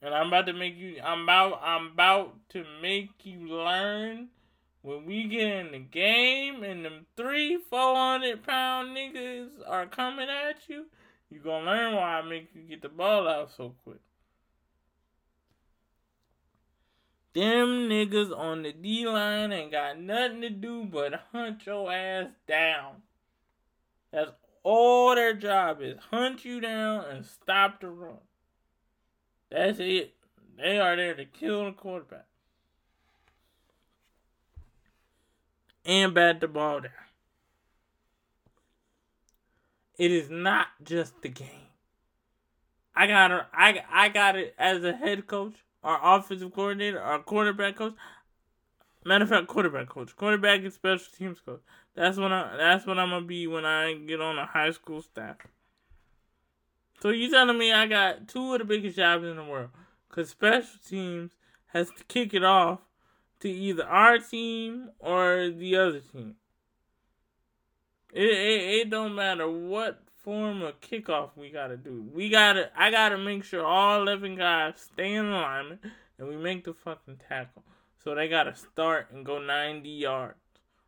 And I'm about to make you learn when we get in the game and them 300-400-pound niggas are coming at you, you gonna learn why I make you get the ball out so quick. Them niggas on the D-line ain't got nothing to do but hunt your ass down. That's all their job is. Hunt you down and stop the run. That's it. They are there to kill the quarterback. And bat the ball down. It is not just the game. I got it as a head coach, or offensive coordinator, or quarterback coach. Matter of fact, quarterback coach. Quarterback and special teams coach. That's what I'm gonna be when I get on a high school staff. So you telling me I got two of the biggest jobs in the world? Because special teams has to kick it off to either our team or the other team. It don't matter what form of kickoff we gotta do. I gotta make sure all 11 guys stay in alignment and we make the fucking tackle. So they gotta start and go 90 yards.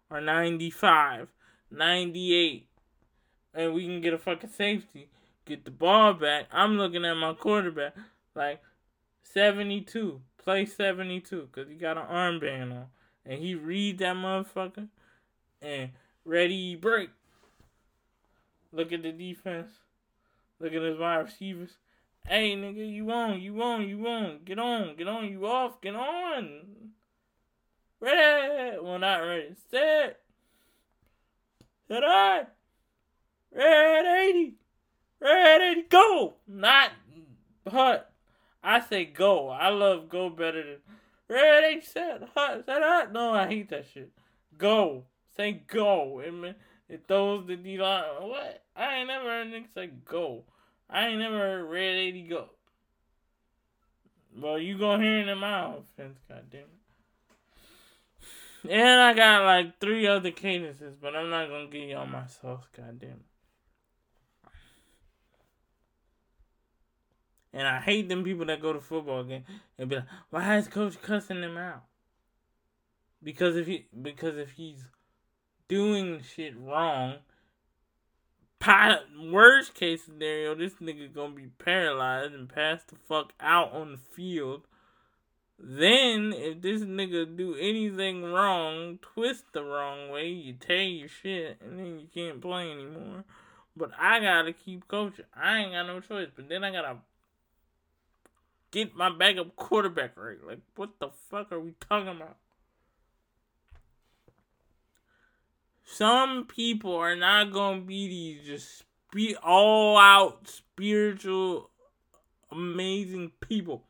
Or 95, 98. And we can get a fucking safety. Get the ball back. I'm looking at my quarterback. Like, 72. Play 72. Because he got an armband on. And he read that motherfucker. And ready, break. Look at the defense. Look at his wide receivers. Hey, nigga, you on. Get on. You off. Get on. Ready. Well, not ready. Set. On. Red 80. Go. Not hut. I say go. I love go better than red 80. Set hut. No, I hate that shit. Go. Say go. It throws the D line. What? I ain't never heard niggas say go. I ain't never heard red 80 go. Well, you gonna hear it in my offense, goddammit. And I got like 3 other cadences, but I'm not gonna get y'all my sauce, goddammit. And I hate them people that go to football games and be like, why is coach cussing them out? Because if he's doing shit wrong, worst case scenario, this nigga gonna be paralyzed and pass the fuck out on the field. Then, if this nigga do anything wrong, twist the wrong way, you tear your shit, and then you can't play anymore. But I gotta keep coaching. I ain't got no choice. But then I gotta get my backup quarterback right. Like, what the fuck are we talking about? Some people are not gonna be these just all-out, spiritual, amazing people.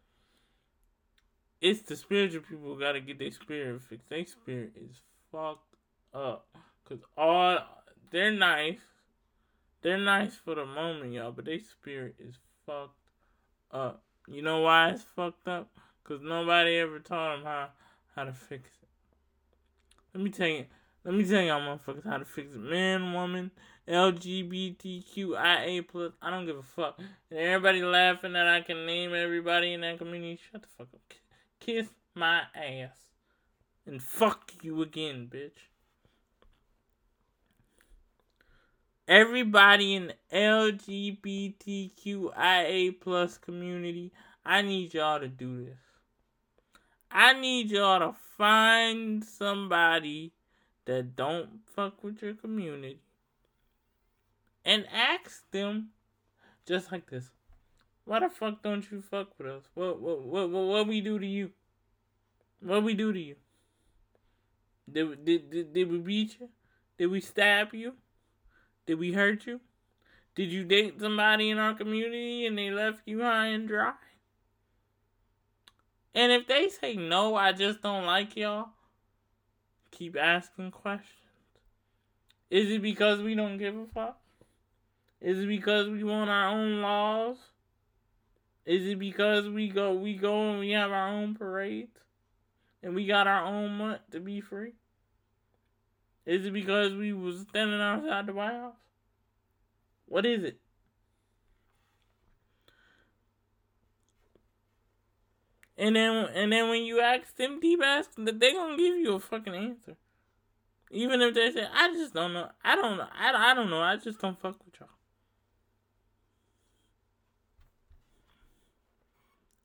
It's the spiritual people who gotta get their spirit fixed. Their spirit is fucked up. Cause they're nice. They're nice for the moment, y'all. But their spirit is fucked up. You know why it's fucked up? Cause nobody ever taught them how to fix it. Let me tell y'all motherfuckers how to fix it. Man, woman, LGBTQIA+. I don't give a fuck. And everybody laughing that I can name everybody in that community. Shut the fuck up. Kiss my ass. And fuck you again, bitch. Everybody in the LGBTQIA+ community, I need y'all to do this. I need y'all to find somebody that don't fuck with your community and ask them just like this. Why the fuck don't you fuck with us? What we do to you? What we do to you? Did we beat you? Did we stab you? Did we hurt you? Did you date somebody in our community and they left you high and dry? And if they say no, I just don't like y'all, keep asking questions. Is it because we don't give a fuck? Is it because we want our own laws? Is it because we go and we have our own parades? And we got our own month to be free? Is it because we was standing outside the White House? What is it? And then when you ask them deep ass, they gonna give you a fucking answer. Even if they say, I just don't know. I don't know. I just don't fuck with y'all.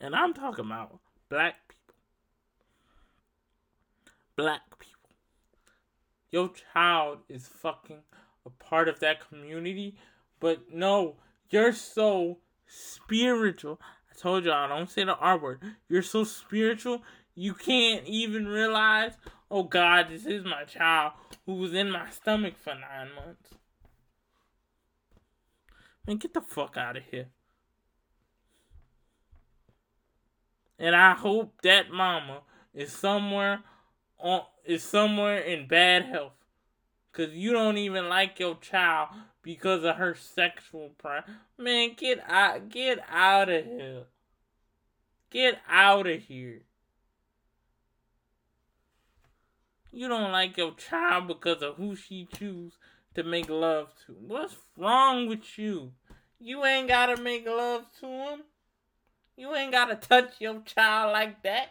And I'm talking about black people. Black people. Your child is fucking a part of that community. But no, you're so spiritual. I told y'all, don't say the R word. You're so spiritual, you can't even realize, oh God, this is my child who was in my stomach for 9 months. Man, get the fuck out of here. And I hope that mama is somewhere in bad health. Because you don't even like your child because of her sexual pride. Man, get out of here. Get out of here. You don't like your child because of who she choose to make love to. What's wrong with you? You ain't got to make love to him. You ain't got to touch your child like that.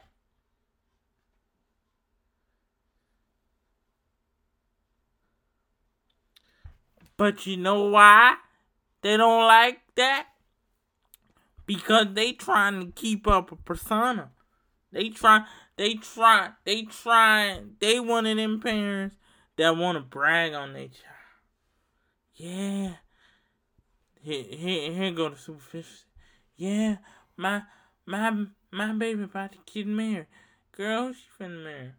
But you know why they don't like that? Because they trying to keep up a persona. They one of them parents that want to brag on their child. Yeah. Here go the superficial. Yeah, my baby about to get married. Girl, she finna marry.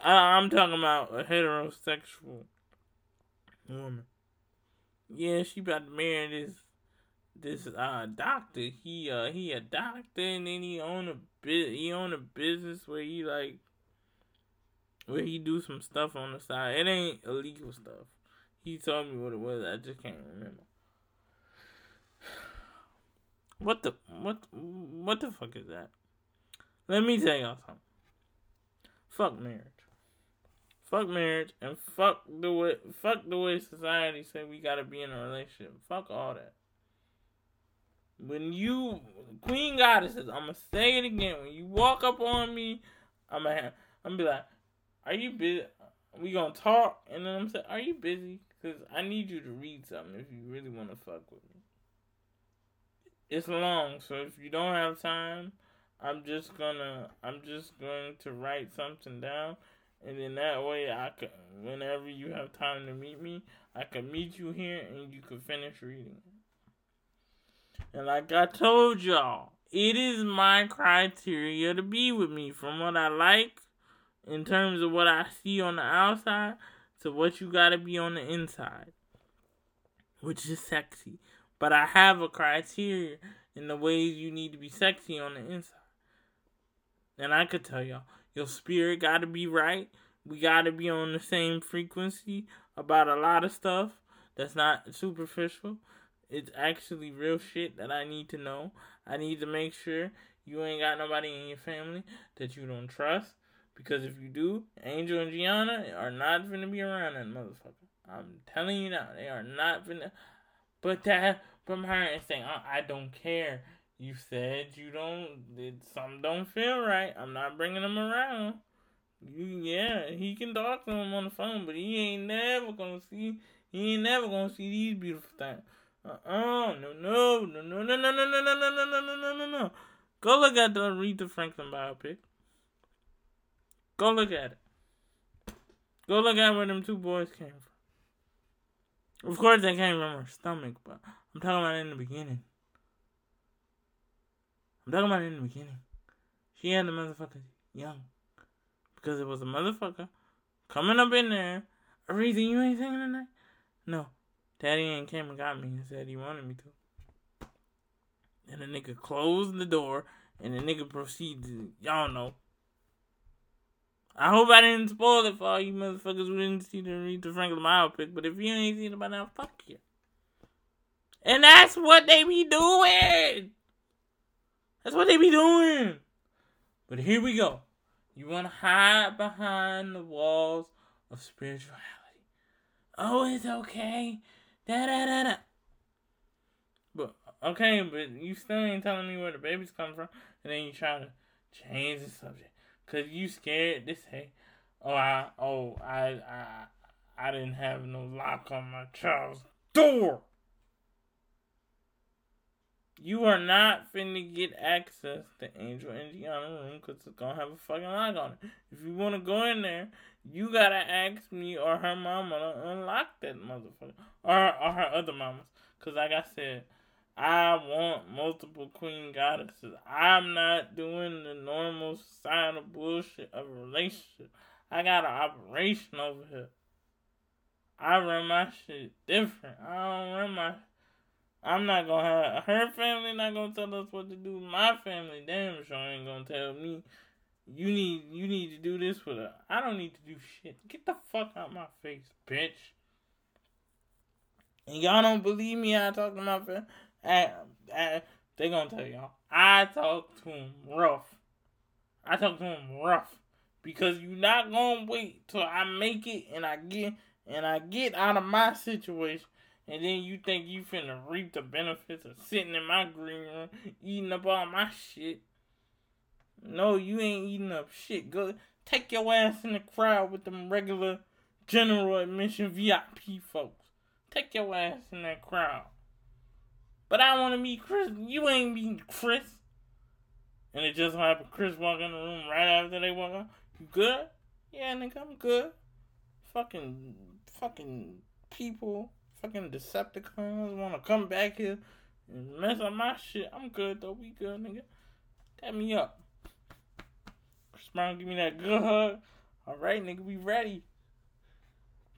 I'm talking about a heterosexual woman. Yeah, she about to marry this doctor. He a doctor, and then he own a business where he do some stuff on the side. It ain't illegal stuff. He told me what it was. I just can't remember. What the fuck is that? Let me tell y'all something. Fuck marriage. Fuck marriage and fuck the way society say we gotta be in a relationship. Fuck all that. When you, Queen Goddesses, I'ma say it again. When you walk up on me, I'ma be like, are you busy? We gonna talk, and then I'm saying, are you busy? Cause I need you to read something if you really wanna fuck with me. It's long, so if you don't have time, I'm just going to write something down. And then that way, I could, whenever you have time to meet me, I can meet you here and you can finish reading. And like I told y'all, it is my criteria to be with me. From what I like, in terms of what I see on the outside, to what you gotta be on the inside. Which is sexy. But I have a criteria in the ways you need to be sexy on the inside. And I could tell y'all, your spirit gotta be right. We gotta be on the same frequency about a lot of stuff that's not superficial. It's actually real shit that I need to know. I need to make sure you ain't got nobody in your family that you don't trust. Because if you do, Angel and Gianna are not finna be around that motherfucker. I'm telling you now, they are not finna. But that from her and saying, I don't care. You said you don't, some don't feel right. I'm not bringing him around. Yeah, he can talk to him on the phone, but he ain't never gonna see these beautiful things. No. Go look at the Aretha Franklin biopic. Go look at it. Go look at where them two boys came from. Of course, I can't remember her stomach, but I'm talking about in the beginning. She had the motherfucker young. Because it was a motherfucker coming up in there. Reason you ain't singing tonight? No. Daddy ain't came and got me and said he wanted me to. And the nigga closed the door and the nigga proceeds to, y'all know. I hope I didn't spoil it for all you motherfuckers who didn't see the Aretha Franklin biopic, but if you ain't seen it by now, fuck you. And that's what they be doing. But here we go. You want to hide behind the walls of spirituality. Oh, it's okay. Da-da-da-da. But, okay, but you still ain't telling me where the babies come from. And then you try to change the subject. Because you scared this hey. I didn't have no lock on my child's door. You are not finna get access to Angel and Gianna's room because it's gonna have a fucking lock on it. If you wanna go in there, you gotta ask me or her mama to unlock that motherfucker. Or her other mamas. Because like I said, I want multiple queen goddesses. I'm not doing the normal societal bullshit of a relationship. I got an operation over here. I run my shit different. I'm not going to have... Her family not going to tell us what to do. My family damn sure ain't going to tell me. You need to do this with her. I don't need to do shit. Get the fuck out my face, bitch. And y'all don't believe me I talk to my family? They going to tell y'all. I talk to them rough. Because you not going to wait till I make it and I get out of my situation. And then you think you finna reap the benefits of sitting in my green room, eating up all my shit. No, you ain't eating up shit. Go take your ass in the crowd with them regular general admission VIP folks. Take your ass in that crowd. But I wanna meet Chris. You ain't meeting Chris. And it just happened. Chris walk in the room right after they walk out. You good? Yeah, nigga, I'm good. Fucking people. Fucking Decepticons wanna come back here and mess up my shit. I'm good though. We good, nigga. Tap me up. Chris Brown, give me that good hug. Alright, nigga, we ready.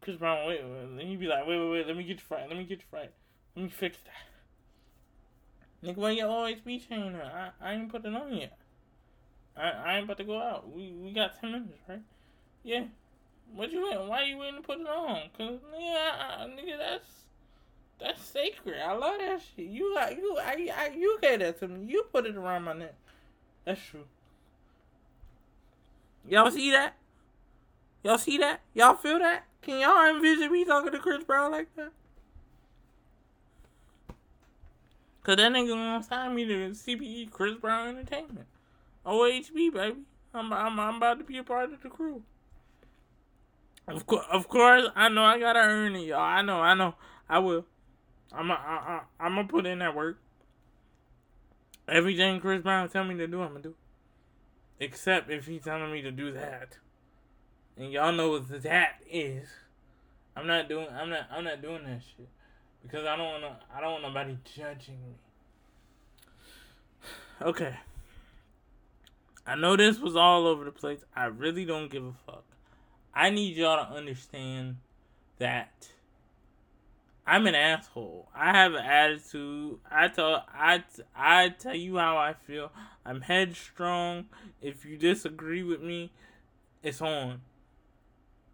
Chris Brown, wait. He be like, wait. Let me get you right. Let me fix that. Nigga, why you always be changing her? I ain't put it on yet. I ain't about to go out. We got 10 minutes, right? Yeah. What you waiting? Why you waiting to put it on? Cause nigga, that's sacred. I love that shit. You gave that to me. You put it around my neck. That's true. Y'all see that? Y'all feel that? Can y'all envision me talking to Chris Brown like that? Cause that nigga gonna sign me to CPE Chris Brown Entertainment. OHB baby. I'm about to be a part of the crew. Of course, I know I gotta earn it, y'all. I know. I will. I'm gonna put in that work. Everything Chris Brown tell me to do, I'm gonna do. Except if he's telling me to do that, and y'all know what that is. I'm not doing that shit because I don't want nobody judging me. Okay. I know this was all over the place. I really don't give a fuck. I need y'all to understand that I'm an asshole. I have an attitude. I tell you how I feel. I'm headstrong. If you disagree with me, it's on.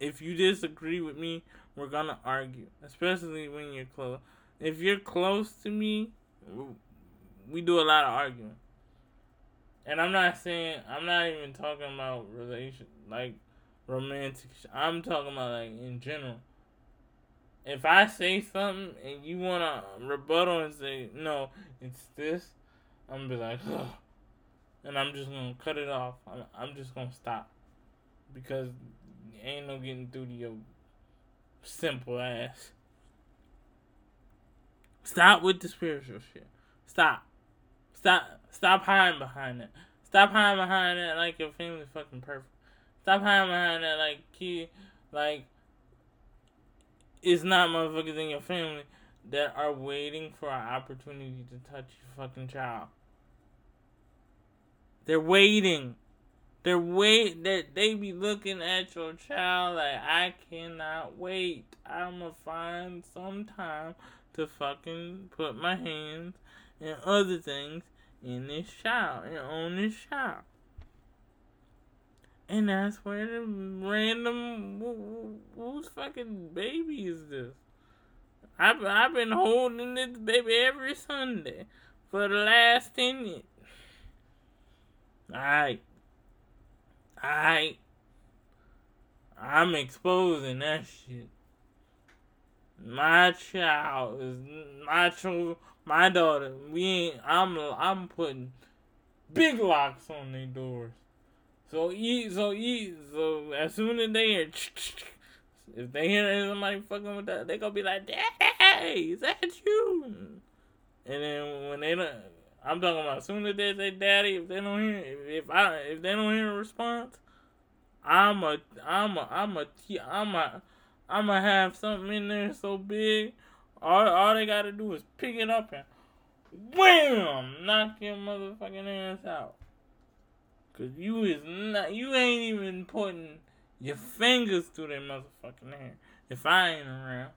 If you disagree with me, we're gonna argue. Especially when you're close. If you're close to me, we do a lot of arguing. And I'm not even talking about relation, like romantic shit. I'm talking about like in general. If I say something and you wanna rebuttal and say no, it's this, I'm gonna be like, ugh. And I'm just gonna cut it off. I'm just gonna stop because ain't no getting through to your simple ass. Stop with the spiritual shit. Stop hiding behind that. Stop hiding behind that like your family's fucking perfect. Stop hiding behind that, like, kid, like, it's not motherfuckers in your family that are waiting for an opportunity to touch your fucking child. They're waiting. They be looking at your child like, I cannot wait. I'ma find some time to fucking put my hands and other things in this child and on this child. And that's where the random, whose fucking baby is this? I've been holding this baby every Sunday for the last 10 years. Alright. I'm exposing that shit. My daughter. I'm putting big locks on their doors. So as soon as they hear, if they hear somebody fucking with that, they gonna be like, "Hey, is that you?" And then when they don't, I'm talking about as soon as they say "Daddy," if they don't hear a response, I'ma have something in there so big, all they gotta do is pick it up and wham, knock your motherfucking ass out. Cause you ain't even putting your fingers through their motherfucking hair if I ain't around.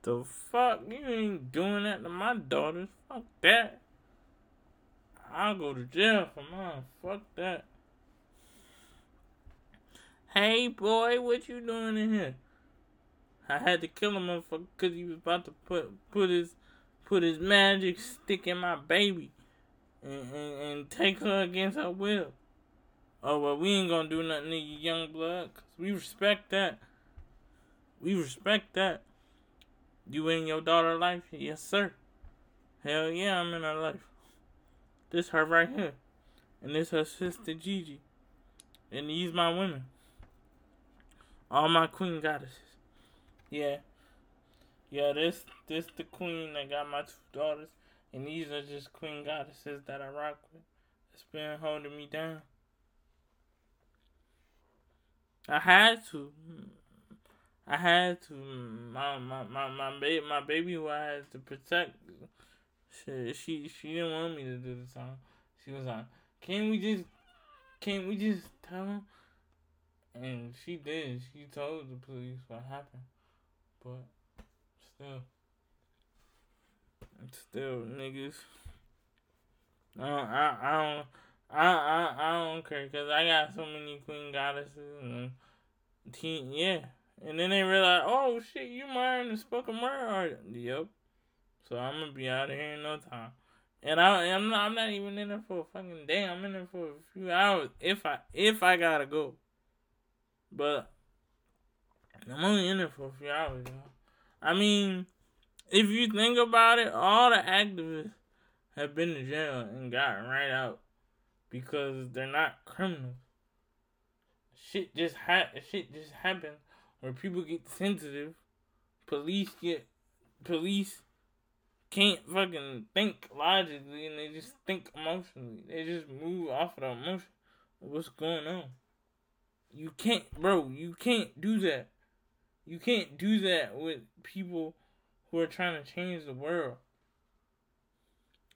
The fuck, you ain't doing that to my daughters. Fuck that. I'll go to jail for mine. Fuck that. Hey boy, what you doing in here? I had to kill a motherfucker cause he was about to put his magic stick in my baby. And take her against her will. Oh, well, we ain't gonna do nothing to you, young blood. 'Cause we respect that. You in your daughter's life? Yes, sir. Hell yeah, I'm in her life. This her right here. And this her sister, Gigi. And these my women. All my queen goddesses. Yeah. Yeah, this the queen that got my two daughters. And these are just queen goddesses that I rock with. That's been holding me down. I had to. My baby who I had to protect. She didn't want me to do the song. She was like, can't we just tell him? And she did. She told the police what happened. But still, niggas. I don't care, cause I got so many queen goddesses and teen, yeah. And then they realize, oh shit, you marrying the spoken word artist. Yep. So I'm gonna be out of here in no time. And I'm not even in there for a fucking day. I'm in there for a few hours if I gotta go. But I'm only in there for a few hours, y'all. I mean, if you think about it, all the activists have been to jail and gotten right out because they're not criminals. Shit just happens where people get sensitive. Police can't fucking think logically and they just think emotionally. They just move off of the emotion of what's going on. You can't do that. You can't do that with people who are trying to change the world.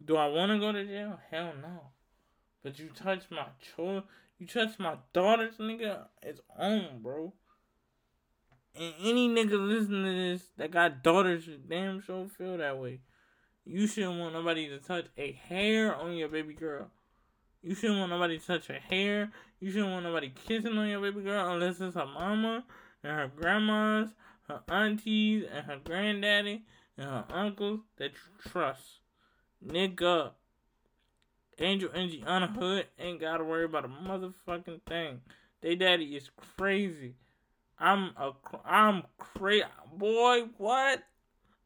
Do I want to go to jail? Hell no. But you touch my children, you touch my daughters, nigga, it's on, bro. And any nigga listening to this that got daughters should damn sure feel that way. You shouldn't want nobody to touch a hair on your baby girl. You shouldn't want nobody to touch her hair. You shouldn't want nobody kissing on your baby girl unless it's her mama and her grandmas, her aunties, and her granddaddy, and her uncles that you trust. Nigga. Angel and Gianna Hood ain't gotta worry about a motherfucking thing. They daddy is crazy. I'm crazy. Boy, what?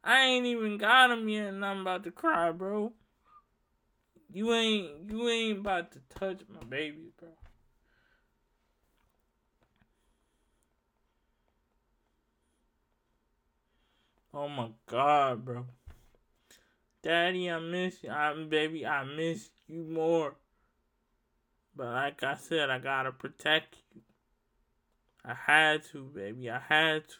I ain't even got him yet and I'm about to cry, bro. You ain't about to touch my baby, bro. Oh my God, bro. Daddy, I miss you. Baby, I miss you more. But like I said, I gotta protect you. I had to, baby. I had to.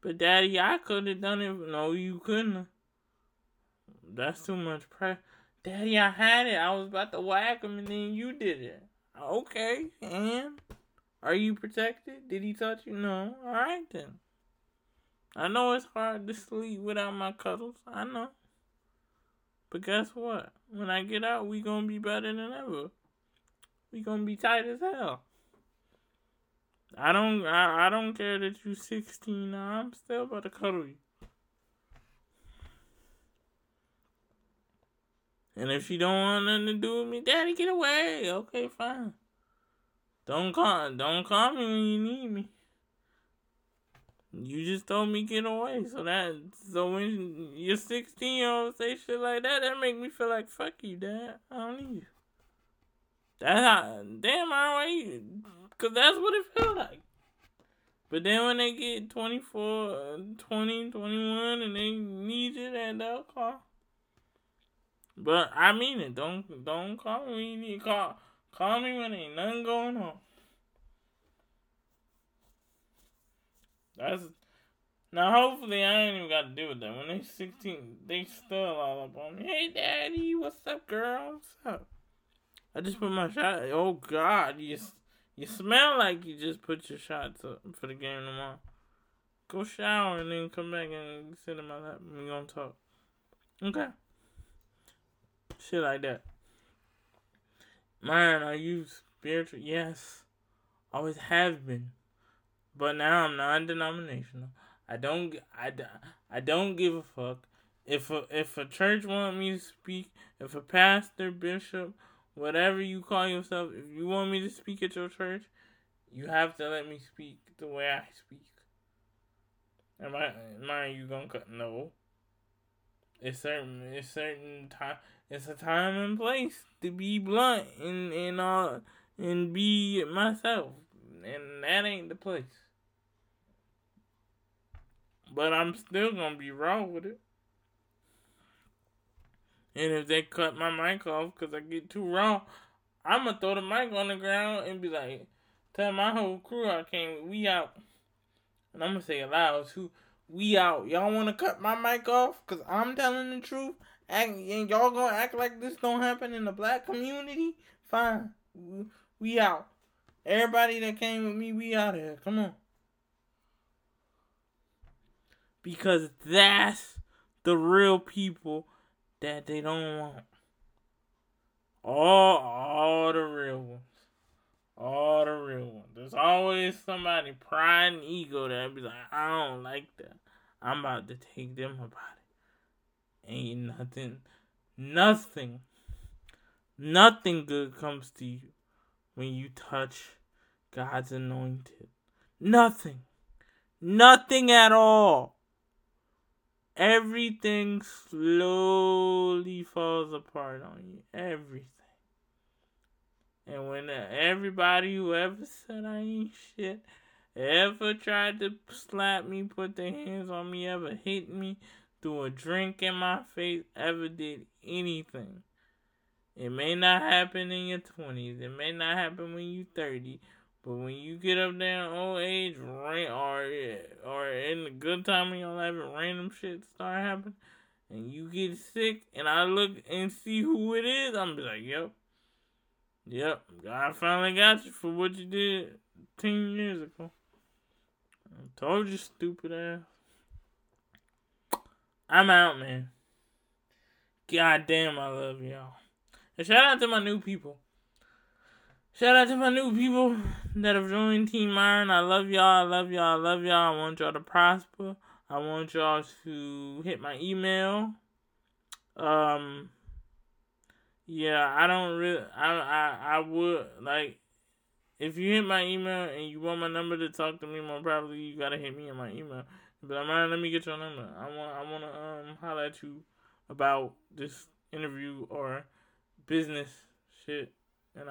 But Daddy, I could have done it. No, you couldn't. That's too much pressure. Daddy, I had it. I was about to whack him, and then you did it. Okay, and? Are you protected? Did he touch you? No. All right, then. I know it's hard to sleep without my cuddles. I know. But guess what? When I get out, we gonna be better than ever. We gonna be tight as hell. I don't care that you 16 now. I'm still about to cuddle you. And if she don't want nothing to do with me, Daddy, get away. Okay, fine. Don't call me when you need me. You just told me get away. So when your 16-year-old say shit like that, that make me feel like, fuck you, Dad. I don't need you. That's how, damn, I don't hate you. Because that's what it feel like. But then when they get 24, 20, 21, and they need you, then they'll call. But I mean it. Don't call me when you need to call. Call me when ain't nothing going on. Now hopefully I ain't even got to deal with that. When they 16, they still all up on me. Hey Daddy, what's up, girl? What's up? I just put my shot. Oh God, you smell like you just put your shots up for the game tomorrow. Go shower and then come back and sit in my lap and we gonna talk. Okay. Shit like that. Man, are you spiritual? Yes. Always have been. But now I'm non-denominational. I don't give a fuck. If a church want me to speak, if a pastor, bishop, whatever you call yourself, if you want me to speak at your church, you have to let me speak the way I speak. Am I you gonna cut? No. It's certain time. It's a time and place to be blunt and be myself, and that ain't the place. But I'm still going to be raw with it. And if they cut my mic off because I get too raw, I'm going to throw the mic on the ground and be like, tell my whole crew I came, we out. And I'm going to say it loud too, we out. Y'all want to cut my mic off because I'm telling the truth? And y'all going to act like this don't happen in the black community? Fine. We out. Everybody that came with me, we out of here. Come on. Because that's the real people that they don't want. All the real ones. All the real ones. There's always somebody, pride and ego, that be like, I don't like that. I'm about to take them about it. Ain't nothing good comes to you when you touch God's anointed. Nothing at all. Everything slowly falls apart on you. Everything. And when everybody who ever said I ain't shit, ever tried to slap me, put their hands on me, ever hit me, threw a drink in my face, ever did anything. It may not happen in your 20s. It may not happen when you're 30. But when you get up there in old age, or in the good time of your life, random shit start happening, and you get sick, and I look and see who it is, I'm be like, yep, God finally got you for what you did 10 years ago. I told you, stupid ass. I'm out, man. God damn, I love y'all. And shout out to my new people. Shout out to my new people that have joined Team Iron. I love y'all. I love y'all. I love y'all. I want y'all to prosper. I want y'all to hit my email. Yeah, I don't really. I would like, if you hit my email and you want my number to talk to me more probably, you gotta hit me in my email. But man, let me get your number. I wanna holler at you about this interview or business shit, and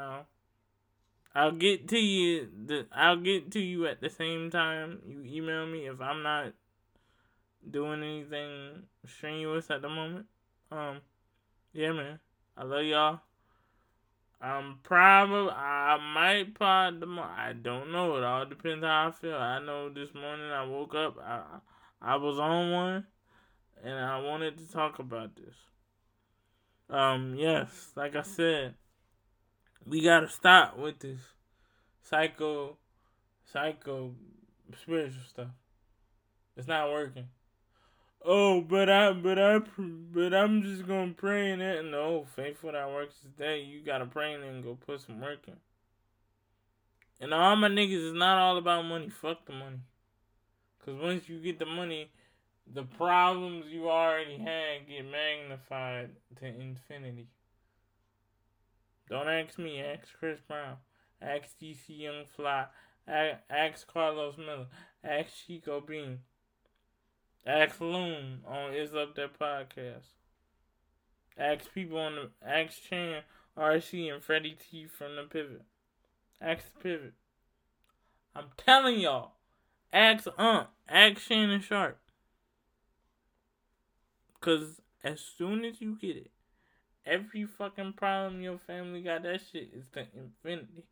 I'll get to you at the same time you email me if I'm not doing anything strenuous at the moment. Yeah, man. I love y'all. I might pod tomorrow. I don't know. It all depends how I feel. I know this morning I woke up. I I was on one, and I wanted to talk about this. Yes, like I said, we gotta stop with this psycho spiritual stuff. It's not working. Oh, but I'm just gonna pray in it. No, faithful that works today. You gotta pray in it and go put some work in. And all my niggas is not all about money. Fuck the money. Cause once you get the money, the problems you already had get magnified to infinity. Don't ask me. Ask Chris Brown. Ask DC Young Fly. Ask Carlos Miller. Ask Chico Bean. Ask Loom on Is Up That Podcast. Ask people on the... Ask Chan, RC, and Freddie T from The Pivot. Ask The Pivot. I'm telling y'all. Ask Unk. Ask Shannon Sharp. Because as soon as you get it, every fucking problem your family got, that shit is to infinity.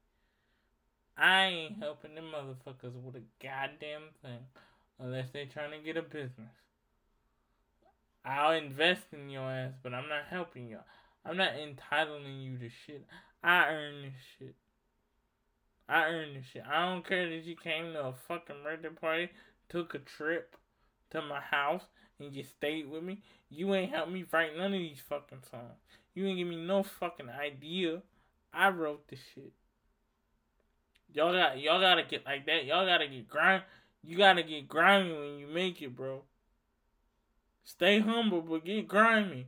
I ain't helping them motherfuckers with a goddamn thing. Unless they trying to get a business. I'll invest in your ass, but I'm not helping y'all. I'm not entitling you to shit. I earn this shit. I don't care that you came to a fucking birthday party, took a trip to my house, and you stayed with me. You ain't helped me write none of these fucking songs. You ain't give me no fucking idea. I wrote this shit. Y'all gotta get like that. Y'all gotta get grind. You gotta get grimy when you make it, bro. Stay humble, but get grimy.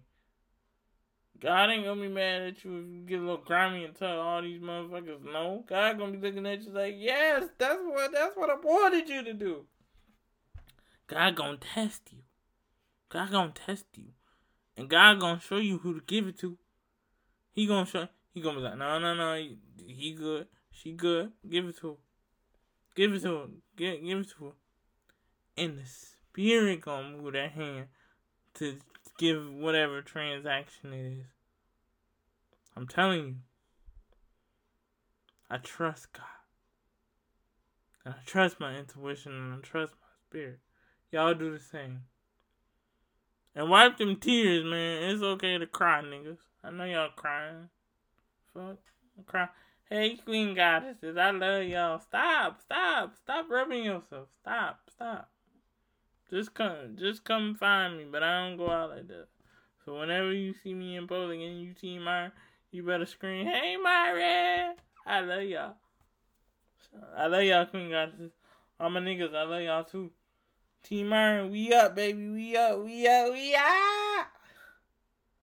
God ain't gonna be mad at you if you get a little grimy and tell all these motherfuckers no. God gonna be looking at you like, yes, that's what I wanted you to do. God gonna test you. And God gonna show you who to give it to. He gonna be like, no, he good, she good, give it to her. Give it to her. And the spirit gonna move that hand to give whatever transaction it is. I'm telling you. I trust God. And I trust my intuition and I trust my spirit. Y'all do the same. And wipe them tears, man. It's okay to cry, niggas. I know y'all crying. Fuck. I'm crying. Hey, queen goddesses, I love y'all. Stop rubbing yourself. Stop. Just come find me, but I don't go out like that. So whenever you see me in public and you see Myra, you better scream, hey, Myra! I love y'all. I love y'all, queen goddesses. All my niggas, I love y'all too. T Myra, we up, baby. We up.